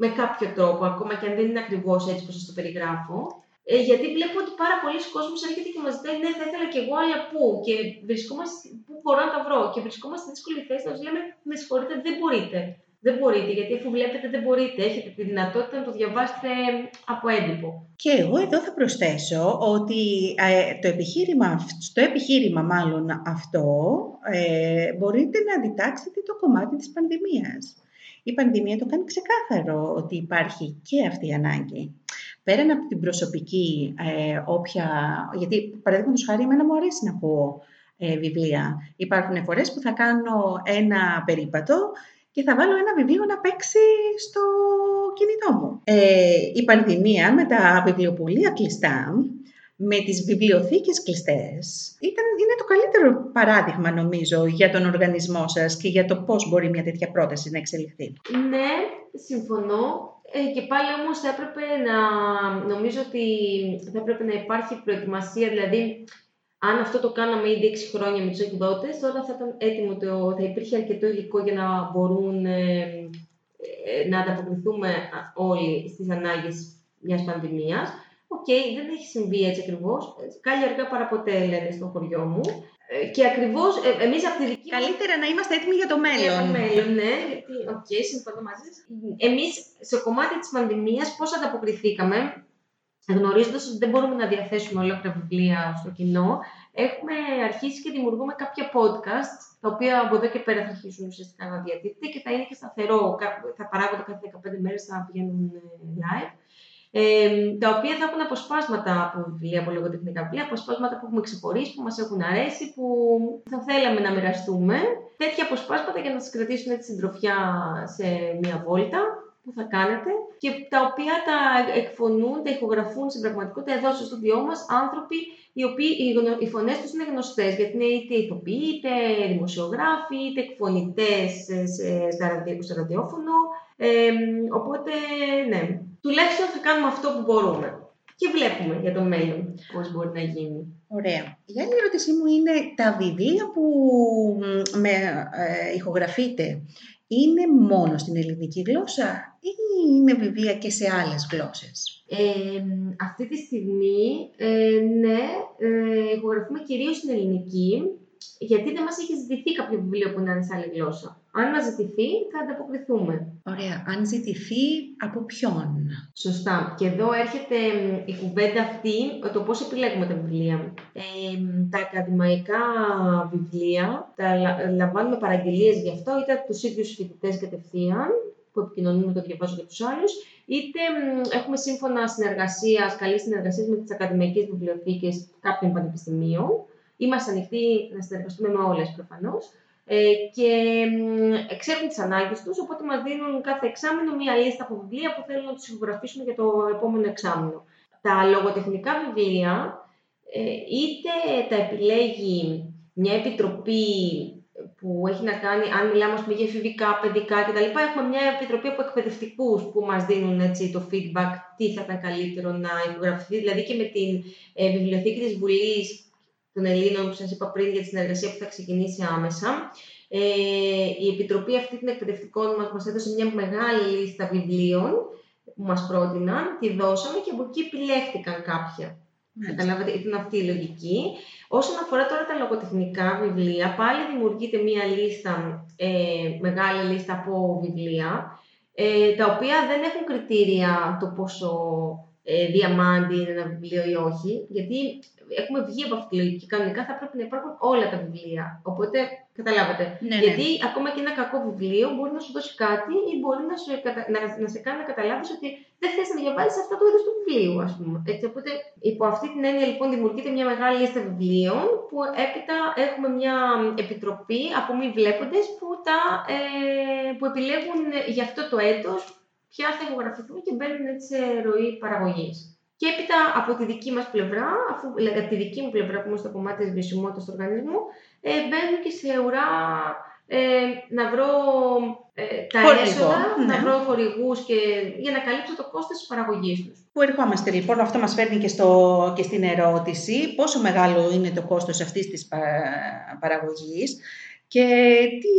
με κάποιο τρόπο, ακόμα και αν δεν είναι ακριβώς έτσι που σας το περιγράφω. Ε, γιατί βλέπω ότι πάρα πολλοί κόσμος έρχεται και μας ζητάει, ναι, θα ήθελα και εγώ, αλλά πού, και βρισκόμαστε, πού μπορώ να τα βρω. Και βρισκόμαστε στη δύσκολη θέση να τους λέμε, με συγχωρείτε, δεν μπορείτε. Δεν μπορείτε, γιατί αφού βλέπετε δεν μπορείτε. Έχετε τη δυνατότητα να το διαβάσετε από έντυπο. Και εγώ εδώ θα προσθέσω ότι ε, το επιχείρημα, στο επιχείρημα μάλλον αυτό ε, μπορείτε να αντιτάξετε το κομμάτι της πανδημίας. Η πανδημία το κάνει ξεκάθαρο ότι υπάρχει και αυτή η ανάγκη. Πέραν από την προσωπική ε, όποια... Γιατί παραδείγματος χάρη εμένα μου αρέσει να πω ε, βιβλία. Υπάρχουν φορές που θα κάνω ένα περίπατο και θα βάλω ένα βιβλίο να παίξει στο κινητό μου. Ε, η πανδημία με τα βιβλιοπωλεία κλειστά, με τις βιβλιοθήκες κλειστές, ήταν, είναι το καλύτερο παράδειγμα νομίζω για τον οργανισμό σας και για το πώς μπορεί μια τέτοια πρόταση να εξελιχθεί. Ναι, συμφωνώ. Ε, και πάλι όμως θα έπρεπε να, νομίζω ότι θα έπρεπε να υπάρχει προετοιμασία, δηλαδή... Αν αυτό το κάναμε ήδη έξι χρόνια με τους εκδότες, τώρα θα ήταν έτοιμο, το, θα υπήρχε αρκετό υλικό για να μπορούν ε, ε, να ανταποκριθούμε όλοι στις ανάγκες μιας πανδημίας. Οκ, okay, δεν έχει συμβεί έτσι ακριβώς. Κάλλιο αργά παραποτέ, λένε στο χωριό μου. Ε, και ακριβώς ε, εμείς από τη δική μας... Καλύτερα να είμαστε έτοιμοι για το μέλλον. Για το μέλλον, ναι. Γιατί, οκ, okay, συμφωνώ μαζί σας. Εμείς, σε κομμάτι της πανδημίας, πώς ανταποκριθήκαμε... Γνωρίζοντας ότι δεν μπορούμε να διαθέσουμε ολόκληρα βιβλία στο κοινό, έχουμε αρχίσει και δημιουργούμε κάποια podcast, τα οποία από εδώ και πέρα θα αρχίσουν ουσιαστικά να διατίθεται και θα είναι και σταθερό, θα παράγονται κάθε δεκαπέντε μέρες, θα πηγαίνουν live, ε, τα οποία θα έχουν αποσπάσματα από βιβλία, από λογοτεχνικά βιβλία, αποσπάσματα που έχουμε ξεχωρίσει, που μας έχουν αρέσει, που θα θέλαμε να μοιραστούμε. Τέτοια αποσπάσματα για να σας κρατήσουν τη συντροφιά σε μία βόλτα που θα κάνετε και τα οποία τα εκφωνούν, τα ηχογραφούν στην πραγματικότητα εδώ στο στούντιό μας άνθρωποι οι οποίοι οι φωνές τους είναι γνωστές, γιατί είναι είτε ηθοποιοί, είτε δημοσιογράφοι, είτε εκφωνητές στο ραδιόφωνο. Ε, οπότε, ναι, τουλάχιστον θα κάνουμε αυτό που μπορούμε και βλέπουμε για το μέλλον πώς μπορεί να γίνει. Ωραία. Η άλλη ερώτησή μου είναι τα βιβλία που με ε, ηχογραφείτε. Είναι μόνο στην ελληνική γλώσσα ή είναι βιβλία και σε άλλες γλώσσες? Ε, αυτή τη στιγμή, ε, ναι, ε, ηχογραφούμε κυρίως στην ελληνική, γιατί δεν μας έχει ζητηθεί κάποιο βιβλίο που να είναι σε άλλη γλώσσα. Αν μας ζητηθεί, θα ανταποκριθούμε. Ωραία. Αν ζητηθεί, από ποιον? Σωστά. Και εδώ έρχεται η κουβέντα αυτή, το πώς επιλέγουμε τα βιβλία. Ε, τα ακαδημαϊκά βιβλία, τα λα, λαμβάνουμε παραγγελίες γι' αυτό, είτε από τους ίδιους φοιτητές κατευθείαν, που επικοινωνούμε το διαβάζω για τους άλλους, είτε έχουμε σύμφωνα συνεργασίας, καλή συνεργασία με τις ακαδημαϊκές βιβλιοθήκες κάποιων πανεπιστημίων. Είμαστε ανοιχτοί να συνεργαστούμε με όλες προφανώς. Και ξέρουν τις ανάγκες τους, οπότε μας δίνουν κάθε εξάμηνο μία λίστα από βιβλία που θέλουν να τους ηχογραφήσουμε για το επόμενο εξάμηνο. Τα λογοτεχνικά βιβλία, είτε τα επιλέγει μια επιτροπή που έχει να κάνει, αν μιλάμε ας πούμε, για εφηβικά, παιδικά κτλ. Έχουμε μια επιτροπή από εκπαιδευτικούς που μας δίνουν έτσι, το feedback, τι θα ήταν καλύτερο να ηχογραφηθεί, δηλαδή και με την ε, Βιβλιοθήκη της Βουλής των Ελλήνων, που σας είπα πριν για τη συνεργασία που θα ξεκινήσει άμεσα. Ε, η Επιτροπή αυτή των Εκπαιδευτικών μας, μας έδωσε μια μεγάλη λίστα βιβλίων που μας πρότειναν, τη δώσαμε και από εκεί επιλέχτηκαν κάποια. Καταλάβατε, ήταν αυτή η λογική. Όσον αφορά τώρα τα λογοτεχνικά βιβλία, πάλι δημιουργείται μια λίστα, ε, μεγάλη λίστα από βιβλία, ε, τα οποία δεν έχουν κριτήρια το πόσο ε, διαμάντι είναι ένα βιβλίο ή όχι, γιατί έχουμε βγει από αυτή τη λογική. Κανονικά θα πρέπει να υπάρχουν όλα τα βιβλία. Οπότε, καταλάβατε. Ναι, γιατί ναι. ακόμα και ένα κακό βιβλίο μπορεί να σου δώσει κάτι ή μπορεί να, σου, να, να σε κάνει να καταλάβει ότι δεν θες να διαβάζεις αυτά του είδους του βιβλίου, ας πούμε. Έτσι, οπότε, υπό αυτή την έννοια, λοιπόν, δημιουργείται μια μεγάλη λίστα βιβλίων που έπειτα έχουμε μια επιτροπή από μη βλέποντες που, τα, ε, που επιλέγουν για αυτό το έτος ποια θα εγγραφηθούν και μπαίνουν έτσι σε ροή παραγωγής. Και έπειτα από τη δική μας πλευρά, αφού λέγα τη δική μου πλευρά που είμαι στο κομμάτι της βιωσιμότητας του οργανισμού, ε, μπαίνω και σε ουρά ε, να βρω ε, τα Χορηγό, έσοδα, ναι. να βρω χορηγούς και, για να καλύψω το κόστος της παραγωγής τους. Πού ερχόμαστε λοιπόν, αυτό μας φέρνει και, στο, και στην ερώτηση, πόσο μεγάλο είναι το κόστος αυτής της παραγωγής και τι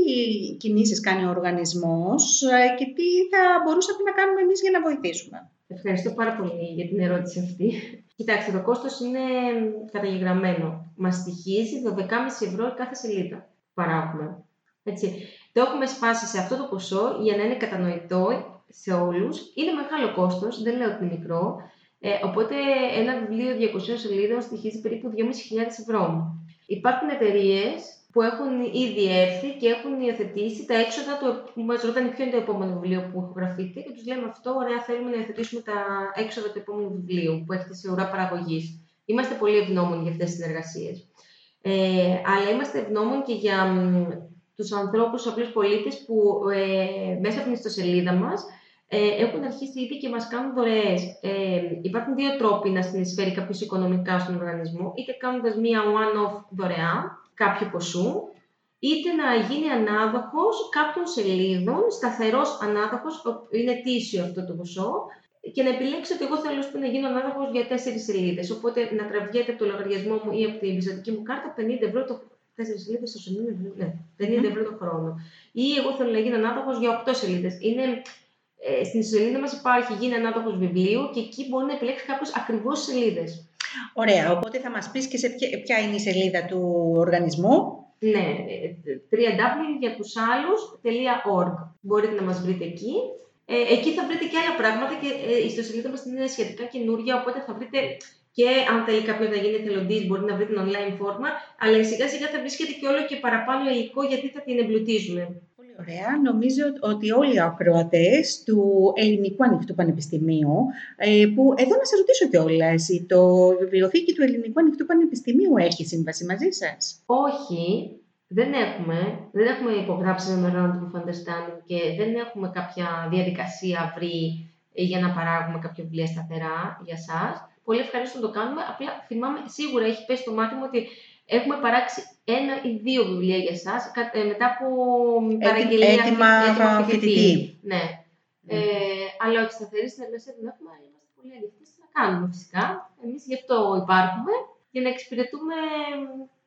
κινήσεις κάνει ο οργανισμός και τι θα μπορούσαμε να κάνουμε εμείς για να βοηθήσουμε. Ευχαριστώ πάρα πολύ για την ερώτηση αυτή. Κοιτάξτε, το κόστος είναι καταγεγραμμένο. Μας στοιχίζει δώδεκα κόμμα πέντε ευρώ κάθε σελίδα που παράγουμε. Έτσι. Το έχουμε σπάσει σε αυτό το ποσό για να είναι κατανοητό σε όλους. Είναι μεγάλο κόστος, δεν λέω ότι είναι μικρό. Ε, οπότε ένα βιβλίο διακοσίων σελίδων στοιχίζει περίπου δυόμισι χιλιάδες ευρώ. Υπάρχουν εταιρείες που έχουν ήδη έρθει και έχουν υιοθετήσει τα έξοδα που μας ρωτάνε ποιο είναι το επόμενο βιβλίο που ηχογραφείται και τους λέμε αυτό, ωραία, θέλουμε να υιοθετήσουμε τα έξοδα του επόμενου βιβλίου που έχετε σε ουρά παραγωγής. Είμαστε πολύ ευγνώμονοι για αυτές τις συνεργασίες. Ε, αλλά είμαστε ευγνώμονοι και για τους ανθρώπους, τους απλούς πολίτες που ε, μέσα από την ιστοσελίδα μας ε, έχουν αρχίσει ήδη και μας κάνουν δωρεές. Ε, υπάρχουν δύο τρόποι να συνεισφέρει κάποιος οικονομικά στον οργανισμό, είτε κάνοντας μία one-off δωρεά, κάποιο ποσού, είτε να γίνει ανάδοχος κάποιων σελίδων, σταθερός ανάδοχος, είναι ετήσιο αυτό το ποσό, και να επιλέξει ότι εγώ θέλω να γίνω ανάδοχος για τέσσερις σελίδες. Οπότε να τραβιέται από το λογαριασμό μου ή από την πιστωτική μου κάρτα πενήντα ευρώ το τέσσερις σελίδες στο σημείο, ναι, πενήντα ευρώ το χρόνο. Ή εγώ θέλω να γίνω ανάδοχος για οκτώ σελίδες. Είναι, ε, στην σελίδα μας υπάρχει γίνει ανάδοχος βιβλίου και εκεί μπορεί να επιλέξει κάποιο ακριβώς σελίδες. Ωραία, οπότε θα μας πεις και σε ποια, ποια είναι η σελίδα του οργανισμού. Ναι, double-u double-u double-u τελεία για τους άλλους τελεία org. Μπορείτε να μας βρείτε εκεί. Ε, εκεί θα βρείτε και άλλα πράγματα και ε, η ιστοσελίδα μας είναι σχετικά καινούρια, οπότε θα βρείτε και αν θέλει κάποιος να γίνει εθελοντής μπορεί να βρείτε online φόρμα, αλλά σιγά σιγά θα βρίσκεται και όλο και παραπάνω υλικό γιατί θα την εμπλουτίζουμε. Ωραία. Νομίζω ότι όλοι οι ακροατές του Ελληνικού Ανοιχτού Πανεπιστημίου, που εδώ να σε ρωτήσω κιόλας, το βιβλιοθήκη του Ελληνικού Ανοιχτού Πανεπιστημίου έχει σύμβαση μαζί σας? Όχι, δεν έχουμε. Δεν έχουμε υπογράψει ένα memorandum of understanding και δεν έχουμε κάποια διαδικασία βρει για να παράγουμε κάποια βιβλία σταθερά για σας. Πολύ ευχαριστώ να το κάνουμε. Απλά θυμάμαι, σίγουρα έχει πέσει το μάτι μου ότι έχουμε παράξει ένα ή δύο βιβλία για εσάς, μετά από παραγγελία έτοιμα φοιτητή. Ναι. Mm. Ε, αλλά όχι σταθερή συνεργασία δεν έχουμε, αλλά είμαστε πολύ ανοιχτοί να κάνουμε φυσικά. Εμείς γι' αυτό υπάρχουμε, για να εξυπηρετούμε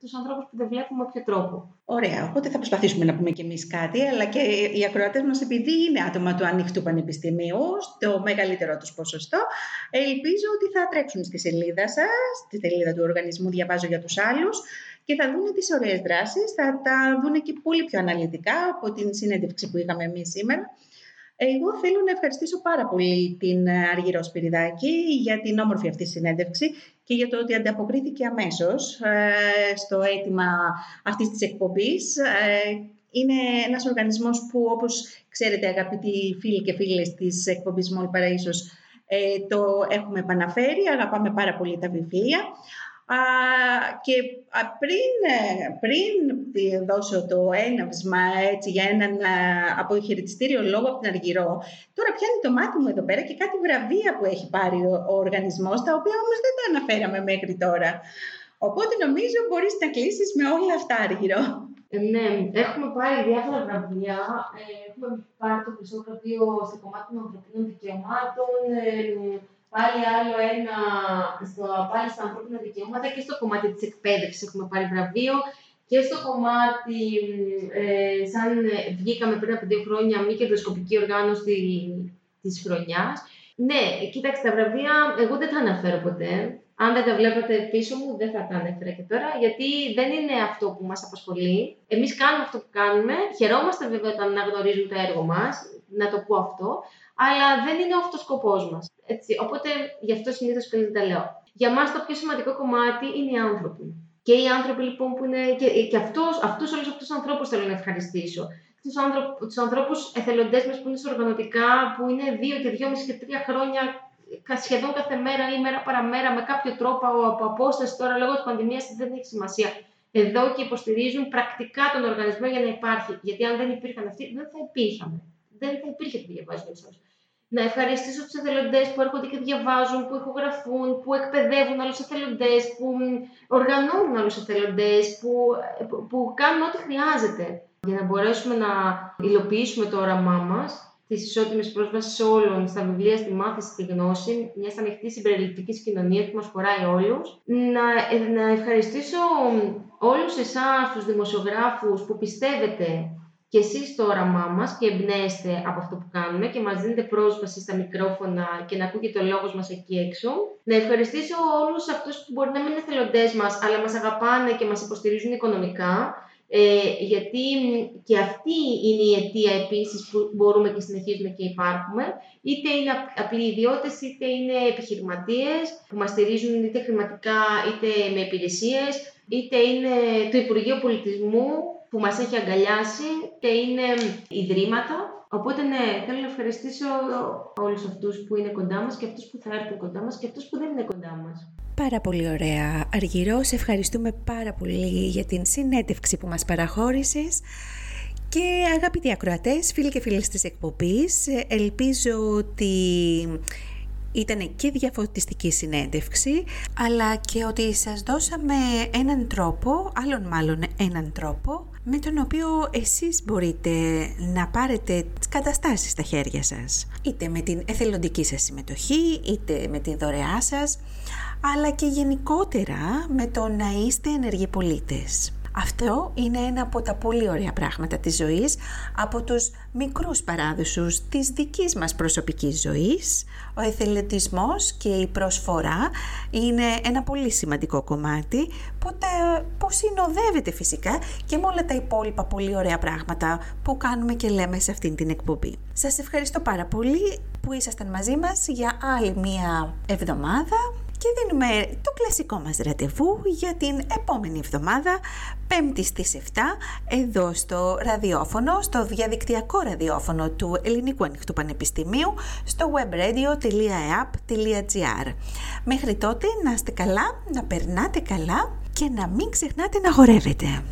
τους ανθρώπους που δεν βλέπουμε με ποιο τρόπο. Ωραία, οπότε θα προσπαθήσουμε να πούμε κι εμείς κάτι, αλλά και οι ακροατές μας, επειδή είναι άτομα του Ανοιχτού Πανεπιστημίου, στο μεγαλύτερό τους ποσοστό, ελπίζω ότι θα τρέξουν στη σελίδα σας, στη σελίδα του οργανισμού Διαβάζω για τους άλλους, και θα δουν τις ωραίες δράσεις, θα τα δουν και πολύ πιο αναλυτικά από την συνέντευξη που είχαμε εμείς σήμερα. Εγώ θέλω να ευχαριστήσω πάρα πολύ την Αργυρώ Σπυριδάκη για την όμορφη αυτή συνέντευξη και για το ότι ανταποκρίθηκε αμέσως στο αίτημα αυτής της εκπομπής. Είναι ένας οργανισμός που, όπως ξέρετε αγαπητοί φίλοι και φίλες της εκπομπής Μόλ Παραΐσος, το έχουμε επαναφέρει, αγαπάμε πάρα πολύ τα βιβλία. Α, και πριν, πριν δώσω το έναυσμα έτσι, για έναν αποχαιρετιστήριο λόγο από την Αργυρώ, τώρα πιάνει το μάτι μου εδώ πέρα και κάτι βραβεία που έχει πάρει ο, ο οργανισμός, τα οποία όμως δεν τα αναφέραμε μέχρι τώρα. Οπότε νομίζω μπορείς να κλείσεις με όλα αυτά, Αργυρώ. Ναι, έχουμε πάρει διάφορα βραβεία. Έχουμε πάρει το χρυσό βραβείο στο κομμάτι των ανθρωπίνων δικαιωμάτων, πάλι άλλο ένα στο, πάλι στα ανθρώπινα δικαιώματα και στο κομμάτι της εκπαίδευσης έχουμε πάρει βραβείο και στο κομμάτι, ε, σαν βγήκαμε πριν από δύο χρόνια, μη κερδοσκοπική οργάνωση της χρονιάς. Ναι, κοίταξτε, τα βραβεία εγώ δεν τα αναφέρω ποτέ. Αν δεν τα βλέπετε πίσω μου, δεν θα τα ανέφερα και τώρα, γιατί δεν είναι αυτό που μας απασχολεί. Εμείς κάνουμε αυτό που κάνουμε, χαιρόμαστε βέβαια όταν αναγνωρίζουν το έργο μας, να το πω αυτό, αλλά δεν είναι αυτός ο σκοπός μας. Έτσι, οπότε γι' αυτό συνήθως και δεν τα λέω. Για μας το πιο σημαντικό κομμάτι είναι οι άνθρωποι. Και οι άνθρωποι λοιπόν που είναι. Και, και αυτούς, αυτούς, όλους αυτούς τους ανθρώπους θέλω να ευχαριστήσω. Τους, άνθρω... τους ανθρώπους εθελοντές μας που είναι σε οργανωτικά, που είναι δύο και δυόμιση και τρία χρόνια σχεδόν κάθε μέρα ή μέρα παραμέρα με κάποιο τρόπο από απόσταση. Τώρα λόγω της πανδημίας δεν έχει σημασία. Εδώ και υποστηρίζουν πρακτικά τον οργανισμό για να υπάρχει. Γιατί αν δεν υπήρχαν αυτοί, δεν θα υπήρχαμε. Δεν θα υπήρχε το διαβάζω για τους άλλους. Να ευχαριστήσω τους εθελοντές που έρχονται και διαβάζουν, που ηχογραφούν, που εκπαιδεύουν άλλους εθελοντές, που οργανώνουν άλλους εθελοντές, που, που κάνουν ό,τι χρειάζεται. Για να μπορέσουμε να υλοποιήσουμε το όραμά μας, τη ισότιμη πρόσβαση όλων στα βιβλία, στη μάθηση, στη γνώση, μια ανοιχτή συμπεριληπτική κοινωνία που μας χωράει όλους. Να, να ευχαριστήσω όλους εσάς, τους δημοσιογράφους που πιστεύετε και εσείς το όραμά μας και εμπνέεστε από αυτό που κάνουμε και μας δίνετε πρόσβαση στα μικρόφωνα και να ακούγεται ο λόγος μας εκεί έξω. Να ευχαριστήσω όλους αυτούς που μπορεί να μην είναι εθελοντές μας, αλλά μας αγαπάνε και μας υποστηρίζουν οικονομικά. Ε, γιατί και αυτή είναι η αιτία επίσης που μπορούμε και συνεχίζουμε και υπάρχουμε. Είτε είναι απλοί ιδιώτες, είτε είναι επιχειρηματίες που μας στηρίζουν είτε χρηματικά είτε με υπηρεσίες, είτε είναι το Υπουργείο Πολιτισμού που μας έχει αγκαλιάσει, είτε είναι ιδρύματα. Οπότε ναι, θέλω να ευχαριστήσω όλους αυτούς που είναι κοντά μας και αυτούς που θα έρθουν κοντά μας και αυτούς που δεν είναι κοντά μας. Πάρα πολύ ωραία. Αργυρώ, σε ευχαριστούμε πάρα πολύ για την συνέντευξη που μας παραχώρησες. Και αγαπητοί ακροατές, φίλοι και φίλες της εκπομπής, ελπίζω ότι ήταν και διαφωτιστική συνέντευξη, αλλά και ότι σας δώσαμε έναν τρόπο, άλλον μάλλον έναν τρόπο, με τον οποίο εσείς μπορείτε να πάρετε τις καταστάσεις στα χέρια σας. Είτε με την εθελοντική σας συμμετοχή, είτε με τη δωρεά σας, αλλά και γενικότερα με το να είστε ενεργοί πολίτες. Αυτό είναι ένα από τα πολύ ωραία πράγματα της ζωής, από τους μικρούς παράδεισους της δικής μας προσωπικής ζωής. Ο εθελοντισμός και η προσφορά είναι ένα πολύ σημαντικό κομμάτι που, τα, που συνοδεύεται φυσικά και με όλα τα υπόλοιπα πολύ ωραία πράγματα που κάνουμε και λέμε σε αυτήν την εκπομπή. Σας ευχαριστώ πάρα πολύ που ήσασταν μαζί μας για άλλη μία εβδομάδα. Και δίνουμε το κλασικό μας ραντεβού για την επόμενη εβδομάδα, Πέμπτη στις εφτά, εδώ στο ραδιόφωνο, στο διαδικτυακό ραδιόφωνο του Ελληνικού Ανοιχτού Πανεπιστημίου, στο web radio dot e a p dot g r. Μέχρι τότε να είστε καλά, να περνάτε καλά και να μην ξεχνάτε να χορεύετε.